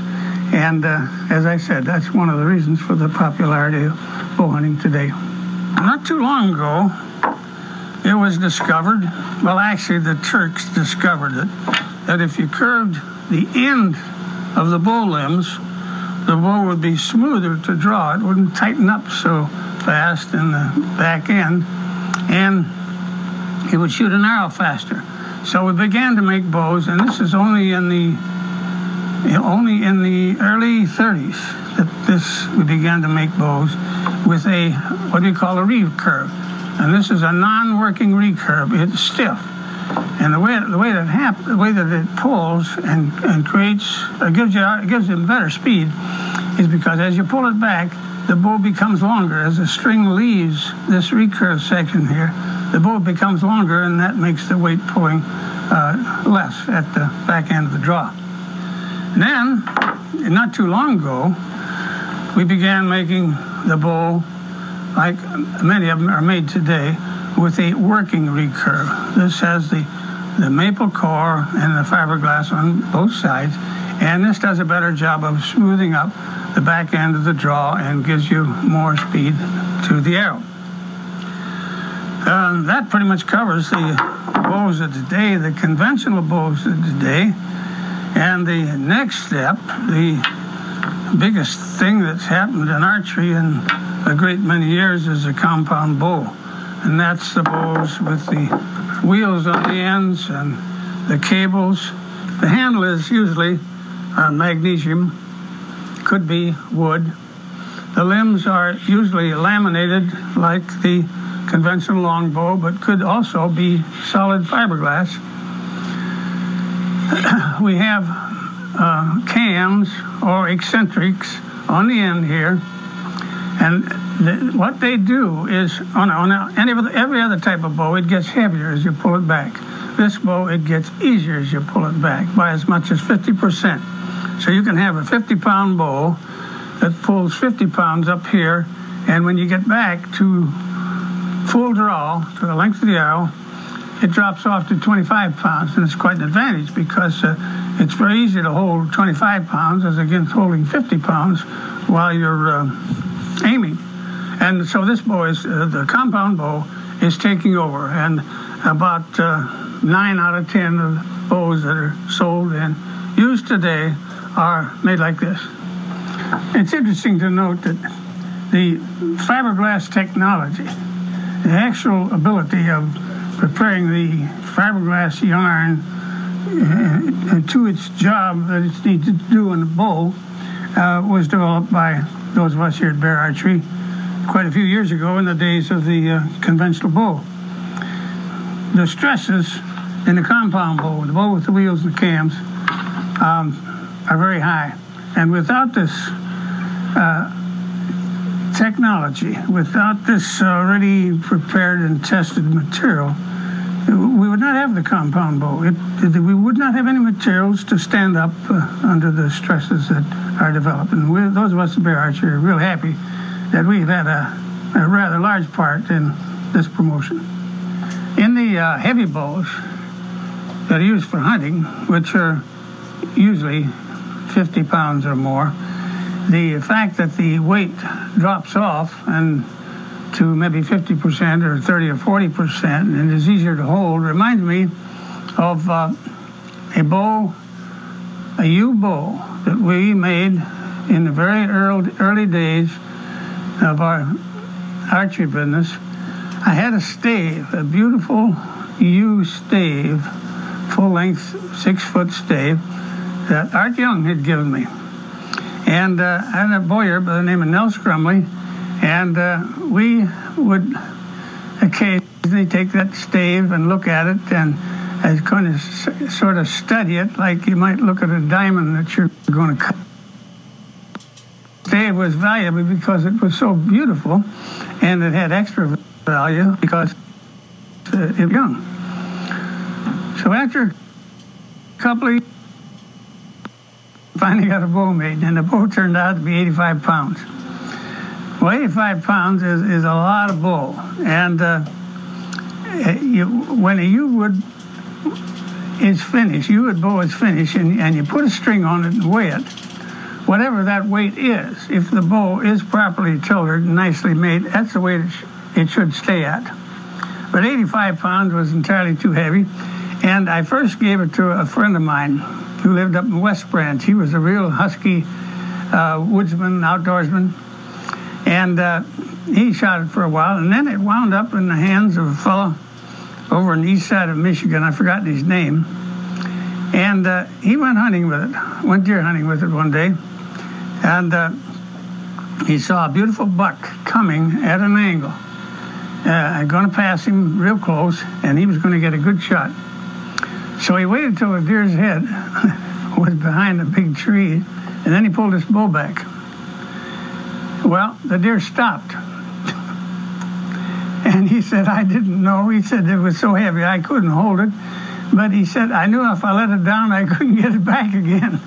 And uh, as I said, that's one of the reasons for the popularity of bow hunting today. Not too long ago, it was discovered, well actually the Turks discovered it, that if you curved the end of the bow limbs, the bow would be smoother to draw. It wouldn't tighten up so fast in the back end, and it would shoot an arrow faster. So we began to make bows, and this is only in the only in the early thirties that this we began to make bows with a, what do you call, a reeve curve. And this is a non-working recurve. It's stiff, and the way the way that hap- the way that it pulls and, and creates or gives you it gives them better speed is because as you pull it back, the bow becomes longer. As the string leaves this recurve section here, the bow becomes longer, and that makes the weight pulling uh, less at the back end of the draw. And then, not too long ago, we began making the bow, like many of them are made today, with a working recurve. This has the, the maple core and the fiberglass on both sides, and this does a better job of smoothing up the back end of the draw and gives you more speed to the arrow. Um, that pretty much covers the bows of today, the conventional bows of today. And the next step, the biggest thing that's happened in archery in a great many years is a compound bow, and that's the bows with the wheels on the ends and the cables. The handle is usually uh, magnesium, could be wood. The limbs are usually laminated like the conventional longbow, but could also be solid fiberglass. We have uh, cams or eccentrics on the end here. And th- what they do is, on, on any, every other type of bow, it gets heavier as you pull it back. This bow, it gets easier as you pull it back by as much as fifty percent. So you can have a fifty-pound bow that pulls fifty pounds up here, and when you get back to full draw, to the length of the arrow, it drops off to twenty-five pounds, and it's quite an advantage because uh, it's very easy to hold twenty-five pounds as against holding fifty pounds while you're Uh, aiming. And so this bow is uh, the compound bow is taking over, and about uh, nine out of ten of the bows that are sold and used today are made like this. It's interesting to note that the fiberglass technology, the actual ability of preparing the fiberglass yarn uh, to its job that it needs to do in the bow, uh, was developed by those of us here at Bear Archery quite a few years ago in the days of the uh, conventional bow. the stresses in the compound bow, the bow with the wheels and the cams, um, are very high. And without this uh, technology, without this already prepared and tested material, we would not have the compound bow. It, it, we would not have any materials to stand up uh, under the stresses that are developed. And we, those of us at Bear Archery, are real happy that we've had a, a rather large part in this promotion. In the uh, heavy bows that are used for hunting, which are usually fifty pounds or more, the fact that the weight drops off and to maybe fifty percent or thirty or forty percent, and is easier to hold, reminds me of uh, a bow, a U-bow that we made in the very early, early days of our archery business. I had a stave, a beautiful U-stave, full-length, six-foot stave that Art Young had given me. And uh, I had a bowyer by the name of Nels Grumley, and uh, we would occasionally take that stave and look at it and as kind of sort of study it like you might look at a diamond that you're going to cut. The stave was valuable because it was so beautiful, and it had extra value because it was young. So after a couple of years, I finally got a bow made, and the bow turned out to be eighty-five pounds. Well, eighty-five pounds is, is a lot of bow, and uh, you, when a U wood is finished, U wood bow is finished, and, and you put a string on it and weigh it, whatever that weight is, if the bow is properly tilted and nicely made, that's the weight it, sh it should stay at. But eighty-five pounds was entirely too heavy, and I first gave it to a friend of mine who lived up in West Branch. He was a real husky uh, woodsman, outdoorsman. And uh, he shot it for a while, and then it wound up in the hands of a fellow over on the east side of Michigan. I've forgotten his name. And uh, he went hunting with it, went deer hunting with it one day. And uh, he saw a beautiful buck coming at an angle. Uh, going to pass him real close, and he was going to get a good shot. So he waited till the deer's head was behind a big tree, and then he pulled his bow back. Well, the deer stopped. And he said, I didn't know. He said it was so heavy I couldn't hold it. But he said, I knew if I let it down, I couldn't get it back again.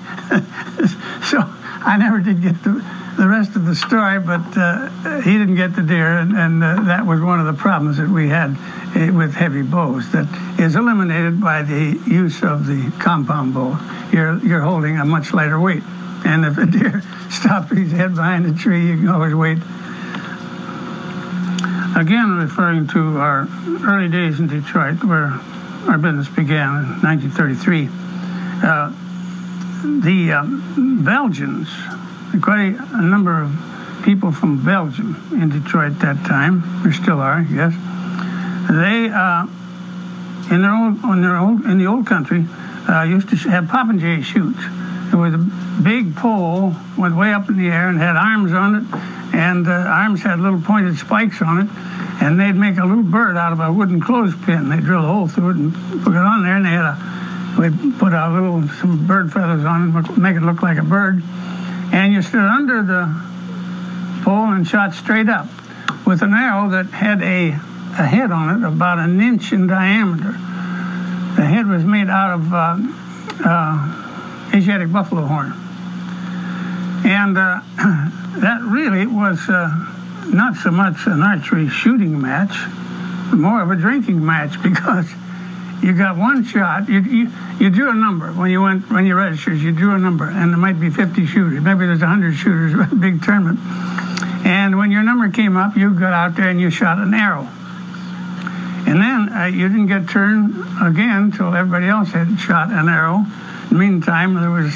So I never did get the, the rest of the story, but uh, he didn't get the deer. And, and uh, that was one of the problems that we had uh, with heavy bows that is eliminated by the use of the compound bow. You're, you're holding a much lighter weight. And if a deer stopped his head behind a tree, you can always wait. Again, referring to our early days in Detroit, where our business began in nineteen thirty-three, uh, the um, Belgians, quite a, a number of people from Belgium in Detroit at that time, there still are, yes, they, uh, in, their old, on their old, in the old country, uh, used to have popinjay shoots. It was a big pole, went way up in the air and had arms on it, and the uh, arms had little pointed spikes on it, and they'd make a little bird out of a wooden clothespin. They'd drill a hole through it and put it on there, and they had a, they'd put a little, some bird feathers on it, make it look like a bird. And you stood under the pole and shot straight up with an arrow that had a, a head on it about an inch in diameter. The head was made out of uh, uh, Asiatic buffalo horn. And uh, that really was uh, not so much an archery shooting match, more of a drinking match, because you got one shot, you, you, you drew a number. When you went, when you registered, you drew a number, and there might be fifty shooters, maybe there's a hundred shooters, a big tournament. And when your number came up, you got out there and you shot an arrow. And then uh, you didn't get turned again until everybody else had shot an arrow. In the meantime, there was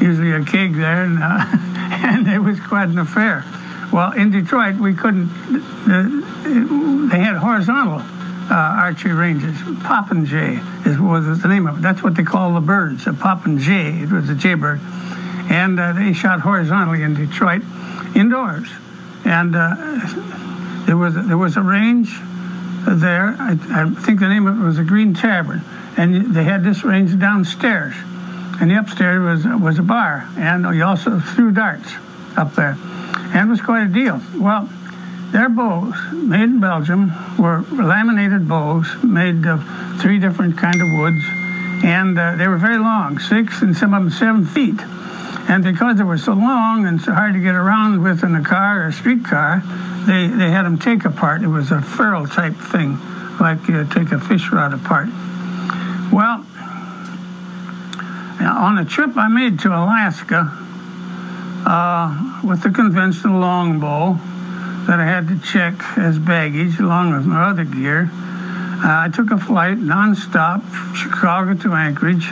usually a keg there, and, uh, and it was quite an affair. Well, in Detroit, we couldn't, the, they had horizontal uh, archery ranges. Popinjay is, was the name of it. That's what they call the birds, a popinjay. It was a jaybird. And uh, they shot horizontally in Detroit, indoors. And uh, there was, there was a range there. I, I think the name of it was the Green Tavern, and they had this range downstairs, and the upstairs was was a bar, and he also threw darts up there, and it was quite a deal. Well, their bows made in Belgium were laminated bows made of three different kind of woods, and uh, they were very long, six and some of them seven feet. And because they were so long and so hard to get around with in a car or a streetcar, they, they had them take apart. It was a ferrule type thing, like you take a fish rod apart. Well, on a trip I made to Alaska uh, with the conventional longbow that I had to check as baggage along with my other gear, uh, I took a flight nonstop from Chicago to Anchorage.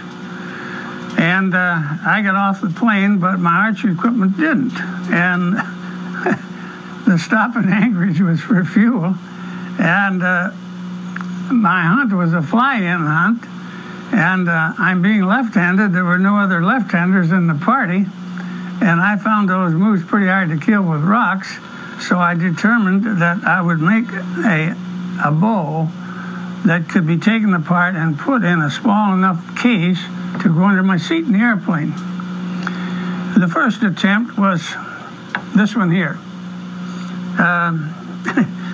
And uh, I got off the plane, but my archery equipment didn't. And the stop in Anchorage was for fuel. And uh, my hunt was a fly-in hunt. And uh, I'm being left-handed. There were no other left-handers in the party. And I found those moose pretty hard to kill with rocks. So I determined that I would make a, a bow that could be taken apart and put in a small enough case to go under my seat in the airplane. The first attempt was this one here. Um,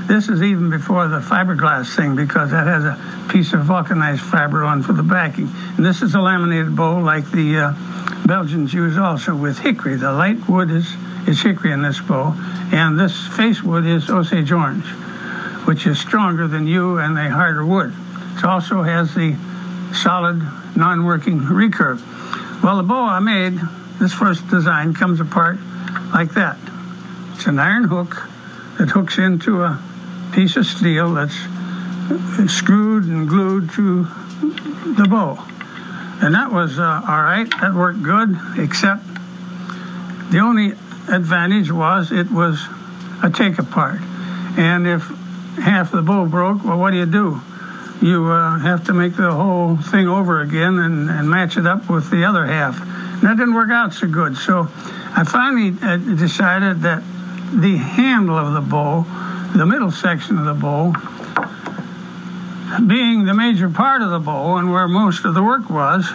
this is even before the fiberglass thing, because that has a piece of vulcanized fiber on for the backing. And this is a laminated bow like the uh, Belgians use also with hickory. The light wood is, is hickory in this bow, and this face wood is Osage orange, which is stronger than yew and a harder wood. It also has the solid non-working recurve. Well, the bow I made, this first design, comes apart like that. It's an iron hook that hooks into a piece of steel that's screwed and glued to the bow. And that was uh, all right, that worked good, except the only advantage was it was a take apart. And if half the bow broke, well, what do you do? You uh, have to make the whole thing over again and, and match it up with the other half. And that didn't work out so good. So I finally uh, decided that the handle of the bow, the middle section of the bow, being the major part of the bow and where most of the work was,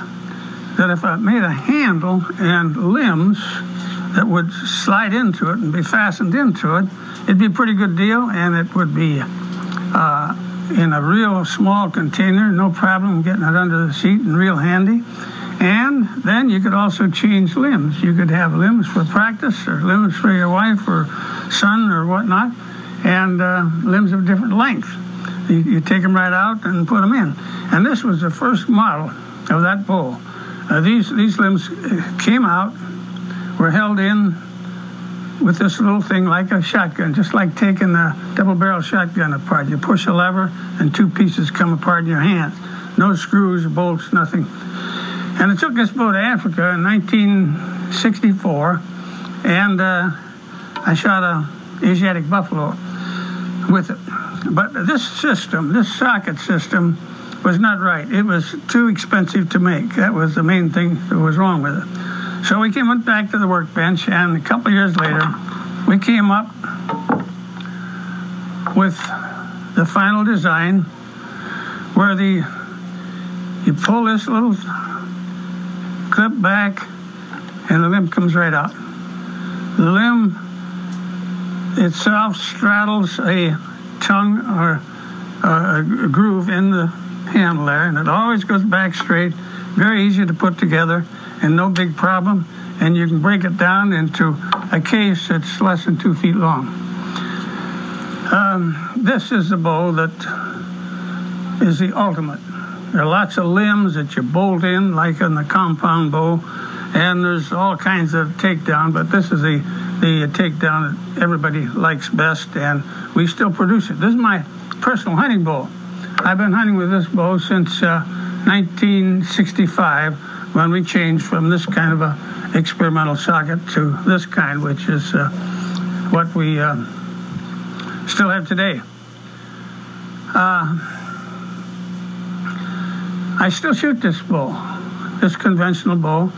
that if I made a handle and limbs that would slide into it and be fastened into it, it'd be a pretty good deal, and it would be uh, in a real small container, no problem getting it under the seat and real handy. And then you could also change limbs. You could have limbs for practice or limbs for your wife or son or whatnot, and uh, limbs of different length. You, you take them right out and put them in. And this was the first model of that bow. Uh, these, these limbs came out, were held in with this little thing like a shotgun, just like taking a double-barrel shotgun apart. You push a lever and two pieces come apart in your hand. No screws, bolts, nothing. And I took this bow to Africa in nineteen sixty-four, and uh, I shot a Asiatic buffalo with it. But this system, this socket system, was not right. It was too expensive to make. That was the main thing that was wrong with it. So we came went back to the workbench, and a couple years later, we came up with the final design, where the you pull this little clip back, and the limb comes right out. The limb itself straddles a tongue or a groove in the handle there, and it always goes back straight. Very easy to put together, and no big problem, and you can break it down into a case that's less than two feet long. Um, this is the bow that is the ultimate. There are lots of limbs that you bolt in, like on the compound bow, and there's all kinds of takedown, but this is the, the takedown that everybody likes best, and we still produce it. This is my personal hunting bow. I've been hunting with this bow since uh, nineteen sixty-five, when we changed from this kind of a experimental socket to this kind, which is uh, what we uh, still have today. Uh, I still shoot this bow, this conventional bow.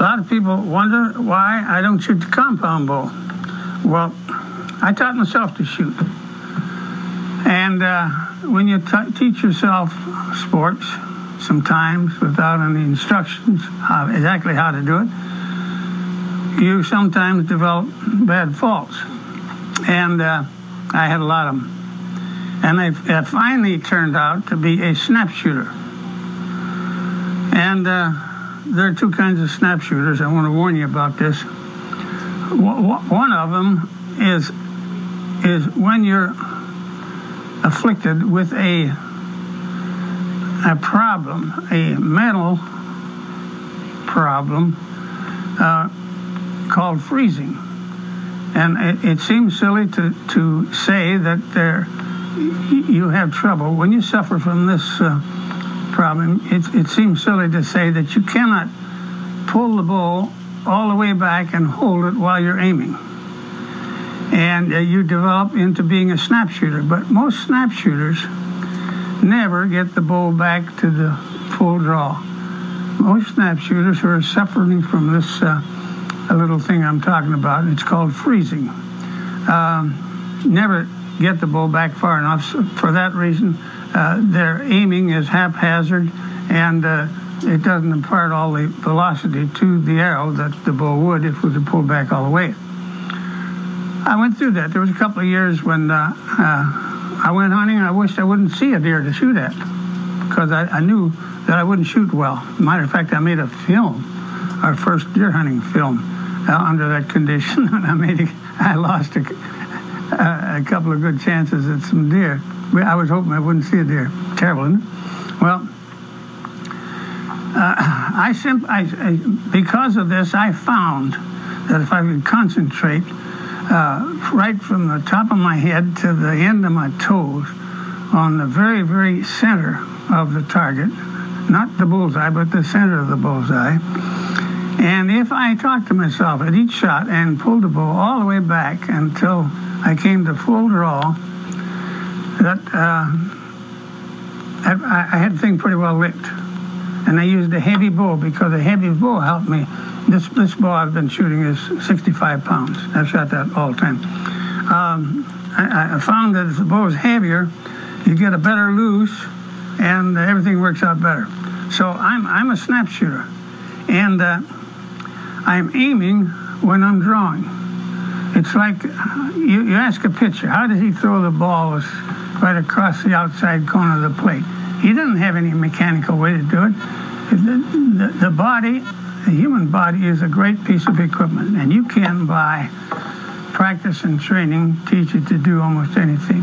A lot of people wonder why I don't shoot the compound bow. Well, I taught myself to shoot. And uh, when you t teach yourself sports, sometimes without any instructions how, exactly how to do it, you sometimes develop bad faults. And uh, I had a lot of them. And I, I finally turned out to be a snap shooter. And uh, there are two kinds of snap shooters. I want to warn you about this. One of them is, is when you're afflicted with a, a problem, a mental problem uh, called freezing. And it, it seems silly to, to say that there, you have trouble. When you suffer from this uh, problem, it, it seems silly to say that you cannot pull the ball all the way back and hold it while you're aiming. And uh, you develop into being a snap shooter. But most snap shooters never get the ball back to the full draw. Most snap shooters are suffering from this uh, a little thing I'm talking about. It's called freezing. Um, never get the ball back far enough. So for that reason, uh, their aiming is haphazard, and uh, it doesn't impart all the velocity to the arrow that the ball would if it was pulled back all the way. I went through that. There was a couple of years when uh, uh, I went hunting, and I wished I wouldn't see a deer to shoot at, because I, I knew that I wouldn't shoot well. Matter of fact, I made a film, our first deer hunting film, uh, under that condition, and I made a, I lost a, a, a couple of good chances at some deer. I was hoping I wouldn't see a deer. Terrible, isn't it? Well, Uh, I, simp I, I because of this, I found that if I could concentrate uh, right from the top of my head to the end of my toes on the very, very center of the target, not the bullseye, but the center of the bullseye, and if I talked to myself at each shot and pulled the ball all the way back until I came to full draw, that uh, I, I had the thing pretty well licked. And I used a heavy bow because a heavy bow helped me. This, this bow I've been shooting is sixty-five pounds. I've shot that all the time. Um, I, I found that if the bow is heavier, you get a better loose, and everything works out better. So I'm, I'm a snap shooter, and uh, I'm aiming when I'm drawing. It's like you, you ask a pitcher, how does he throw the ball right across the outside corner of the plate? He doesn't have any mechanical way to do it. The, the, the body, the human body, is a great piece of equipment, and you can, by practice and training, teach it to do almost anything.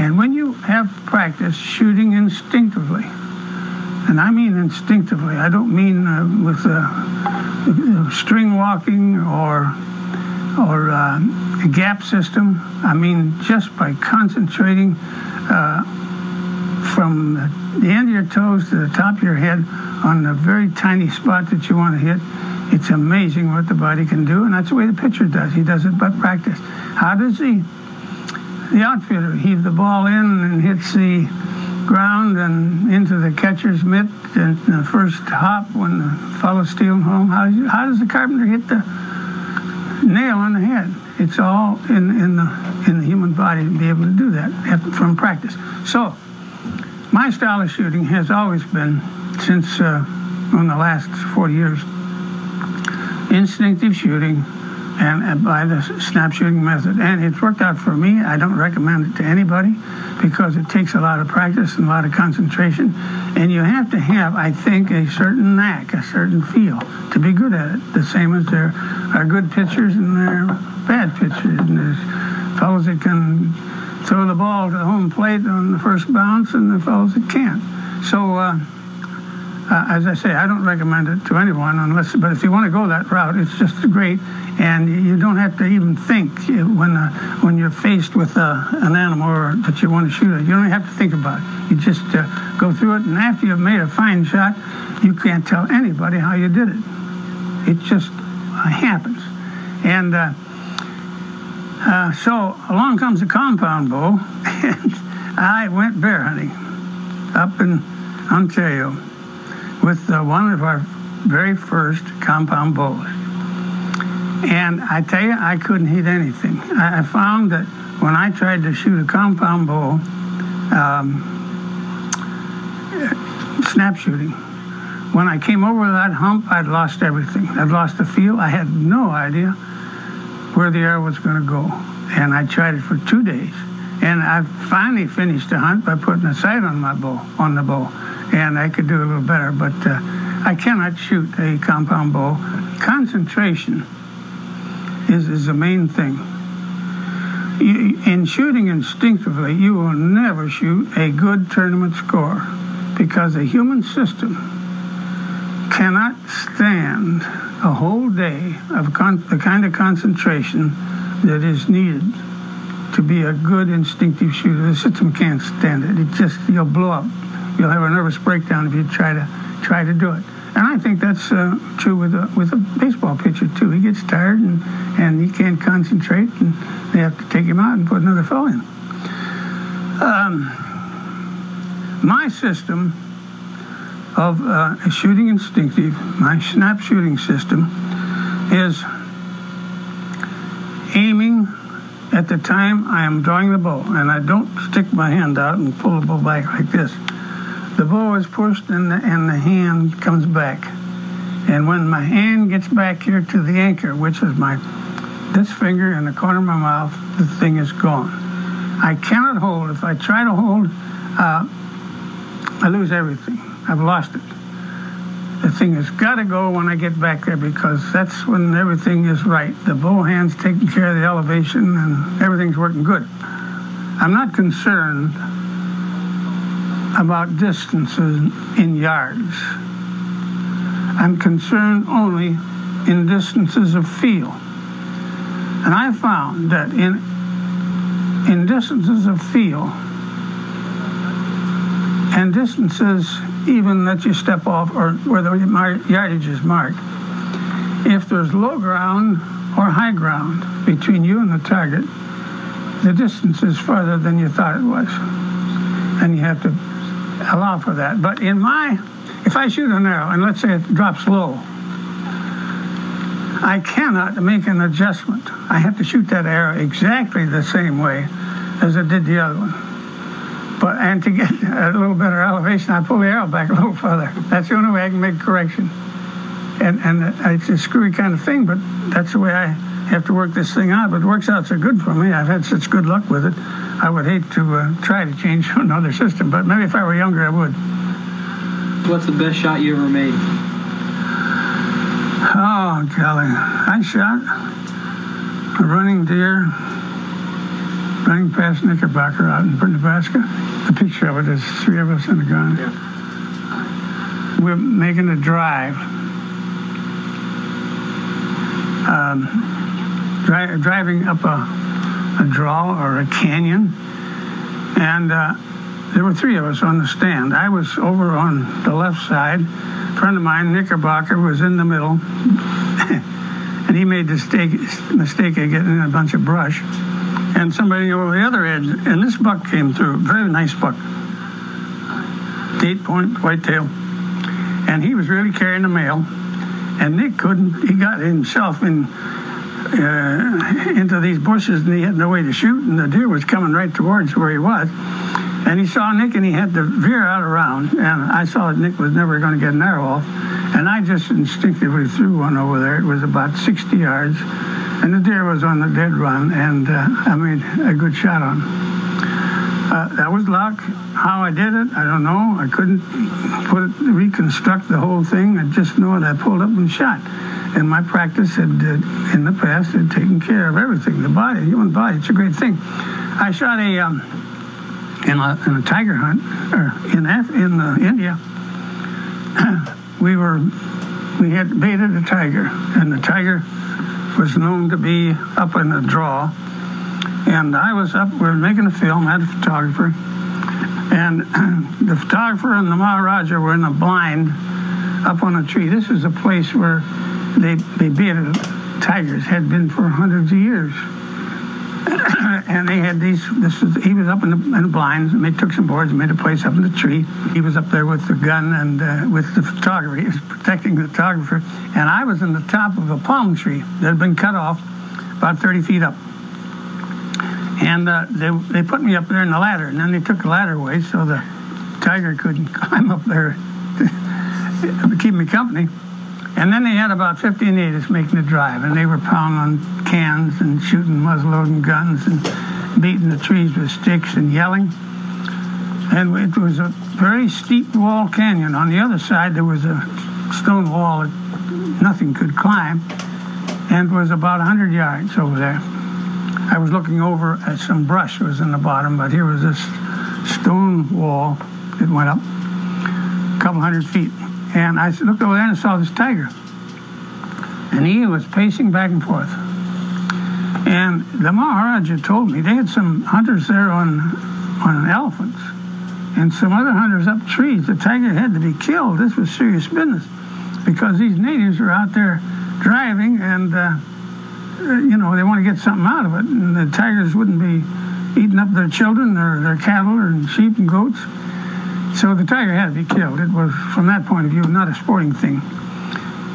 And when you have practice shooting instinctively, and I mean instinctively, I don't mean uh, with uh, string walking or, or uh, a gap system. I mean just by concentrating uh, from the end of your toes to the top of your head on the very tiny spot that you want to hit. It's amazing what the body can do, and that's the way the pitcher does. He does it by practice. How does he? The outfielder heaves the ball in and hits the ground and into the catcher's mitt and the first hop when the fellow's stealing home. How does, how does the carpenter hit the nail on the head? It's all in, in, the, in the human body to be able to do that after, from practice. So, my style of shooting has always been, since uh, in the last forty years, instinctive shooting and, and by the snap shooting method. And it's worked out for me. I don't recommend it to anybody because it takes a lot of practice and a lot of concentration. And you have to have, I think, a certain knack, a certain feel to be good at it. The same as there are good pitchers and there are bad pitchers. And there's fellows that can throw the ball to the home plate on the first bounce, and the fellows that can't. So, uh, uh, as I say, I don't recommend it to anyone, unless. But if you want to go that route, it's just great, and you don't have to even think when uh, when you're faced with uh, an animal or that you want to shoot at. You don't have to think about it. You just uh, go through it, and after you've made a fine shot, you can't tell anybody how you did it. It just happens, and. Uh, Uh, so along comes a compound bow, and I went bear hunting up in Ontario with uh, one of our very first compound bows. And I tell you, I couldn't hit anything. I, I found that when I tried to shoot a compound bow, um, snap shooting. When I came over that hump, I'd lost everything. I'd lost the feel. I had no idea where the arrow was going to go. And I tried it for two days. And I finally finished the hunt by putting a sight on my bow, on the bow. And I could do a little better, but uh, I cannot shoot a compound bow. Concentration is, is the main thing. You, in shooting instinctively, you will never shoot a good tournament score because the human system cannot stand a whole day of con the kind of concentration that is needed to be a good instinctive shooter. The system can't stand it. It just, you'll blow up. You'll have a nervous breakdown if you try to try to do it. And I think that's uh, true with a, with a baseball pitcher, too. He gets tired, and, and he can't concentrate, and they have to take him out and put another fellow in. Um, my system of uh, shooting instinctive, my snap shooting system, is aiming at the time I am drawing the bow, and I don't stick my hand out and pull the bow back like this. The bow is pushed and the, and the hand comes back. And when my hand gets back here to the anchor, which is my, this finger in the corner of my mouth, the thing is gone. I cannot hold. If I try to hold, uh, I lose everything. I've lost it. The thing has got to go when I get back there, because that's when everything is right. The bow hand's taking care of the elevation and everything's working good. I'm not concerned about distances in yards. I'm concerned only in distances of feel. And I found that in, in distances of feel and distances even that you step off or where the yardage is marked, if there's low ground or high ground between you and the target, the distance is farther than you thought it was. And you have to allow for that. But in my, if I shoot an arrow and let's say it drops low, I cannot make an adjustment. I have to shoot that arrow exactly the same way as I did the other one. But, and to get a little better elevation, I pull the arrow back a little further. That's the only way I can make a correction. And, and it's a screwy kind of thing, but that's the way I have to work this thing out. But it works out so good for me. I've had such good luck with it. I would hate to uh, try to change another system, but maybe if I were younger, I would. What's the best shot you ever made? Oh, golly. I shot a running deer running past Knickerbocker out in Nebraska. The picture of it, there's three of us in the gun. Yeah. We're making a drive. Um, dri driving up a, a draw or a canyon. And uh, there were three of us on the stand. I was over on the left side. A friend of mine, Knickerbocker, was in the middle. And he made the mistake, mistake of getting in a bunch of brush. And somebody over the other edge, and this buck came through, very nice buck, eight point whitetail, and he was really carrying the mail, and Nick couldn't. He got himself in uh, into these bushes, and he had no way to shoot, and the deer was coming right towards where he was, and he saw Nick, and he had to veer out around, and I saw that Nick was never going to get an arrow off, and I just instinctively threw one over there. It was about sixty yards. And the deer was on the dead run, and uh, I made a good shot on him. Uh, that was luck. How I did it, I don't know. I couldn't put it, reconstruct the whole thing. I just know that I pulled up and shot. And my practice had, uh, in the past, had taken care of everything. The body, human body, it's a great thing. I shot a, um, in a, in a tiger hunt, or in, Af in uh, India. we were, we had baited a tiger, and the tiger was known to be up in the draw, and I was up, we were making a film, I had a photographer, and the photographer and the Maharaja were in a blind up on a tree. This is a place where they, they baited tigers, had been for hundreds of years. And they had these, this is, he was up in the, in the blinds, and they took some boards and made a place up in the tree. He was up there with the gun and uh, with the photographer. He was protecting the photographer. And I was in the top of a palm tree that had been cut off about thirty feet up. and uh, they, they put me up there in the ladder, and then they took the ladder away so the tiger couldn't climb up there to keep me company. And then they had about fifteen natives making the drive, and they were pounding cans and shooting muzzleloading guns and beating the trees with sticks and yelling. And it was a very steep wall canyon. On the other side, there was a stone wall that nothing could climb, and it was about one hundred yards over there. I was looking over at some brush that was in the bottom, but here was this stone wall that went up a couple hundred feet. And I looked over there and saw this tiger. And he was pacing back and forth. And the Maharaja told me they had some hunters there on, on elephants and some other hunters up trees. The tiger had to be killed. This was serious business because these natives were out there driving and, uh, you know, they want to get something out of it. And the tigers wouldn't be eating up their children or their cattle or sheep and goats. So the tiger had to be killed. It was, from that point of view, not a sporting thing.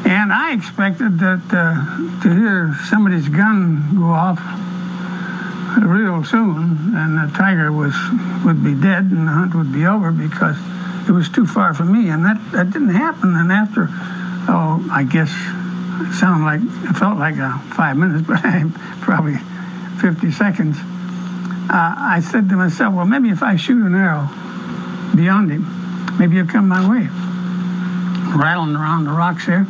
And I expected that uh, to hear somebody's gun go off real soon, and the tiger was would be dead and the hunt would be over because it was too far for me. And that, that didn't happen. And after, oh, I guess it sounded like, it felt like uh, five minutes, but probably fifty seconds, uh, I said to myself, well, maybe if I shoot an arrow beyond him, maybe he'll come my way. Rattling around the rocks there,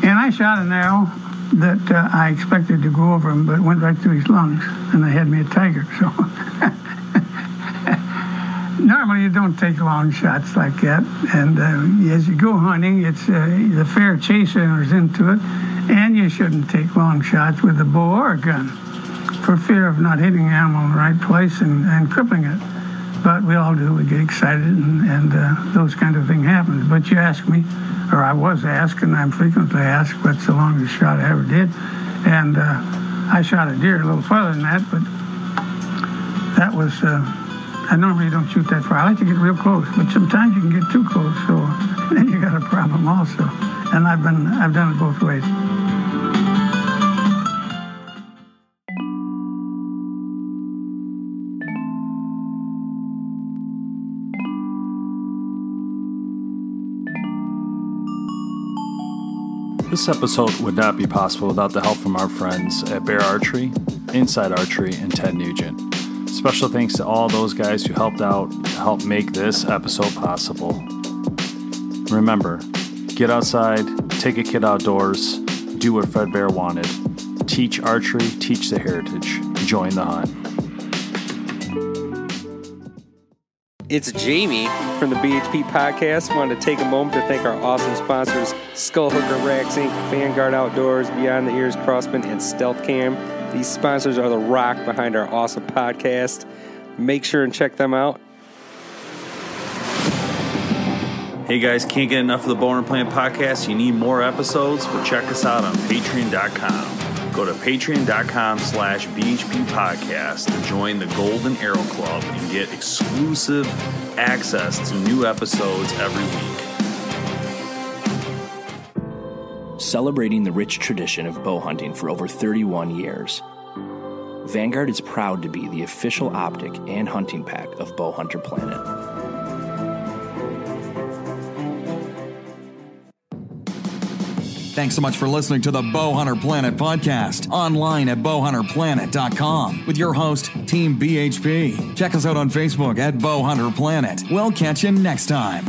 and I shot an arrow that uh, I expected to go over him, but it went right through his lungs, and they had me a tiger. So normally you don't take long shots like that, and uh, as you go hunting, it's uh, the fair chase enters into it, and you shouldn't take long shots with a bow or a gun for fear of not hitting the animal in the right place and, and crippling it. But we all do, we get excited, and, and uh, those kind of things happen. But you ask me, or I was asked, and I'm frequently asked, what's the longest shot I ever did? And uh, I shot a deer a little further than that, but that was, uh, I normally don't shoot that far. I like to get real close, but sometimes you can get too close, so then you got a problem also. And I've been, I've done it both ways. This episode would not be possible without the help from our friends at Bear Archery, Inside Archery, and Ted Nugent. Special thanks to all those guys who helped out to help make this episode possible. Remember, get outside, take a kid outdoors, do what Fred Bear wanted. Teach archery, teach the heritage, join the hunt. It's Jamie from the B H P Podcast. I wanted to take a moment to thank our awesome sponsors, Skullhooker Racks Incorporated, Vanguard Outdoors, Beyond the Ears Crossman, and Stealth Cam. These sponsors are the rock behind our awesome podcast. Make sure and check them out. Hey guys, can't get enough of the Bone and Plant Podcast? You need more episodes? Well, check us out on patreon dot com. Go to patreon dot com slash B H P Podcast to join the Golden Arrow Club and get exclusive access to new episodes every week. Celebrating the rich tradition of bow hunting for over thirty-one years, Vanguard is proud to be the official optic and hunting pack of Bow Hunter Planet. Thanks so much for listening to the Bow Hunter Planet podcast, online at bow hunter planet dot com with your host, Team B H P. Check us out on Facebook at Bow Hunter Planet. We'll catch you next time.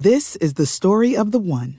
This is the story of the one.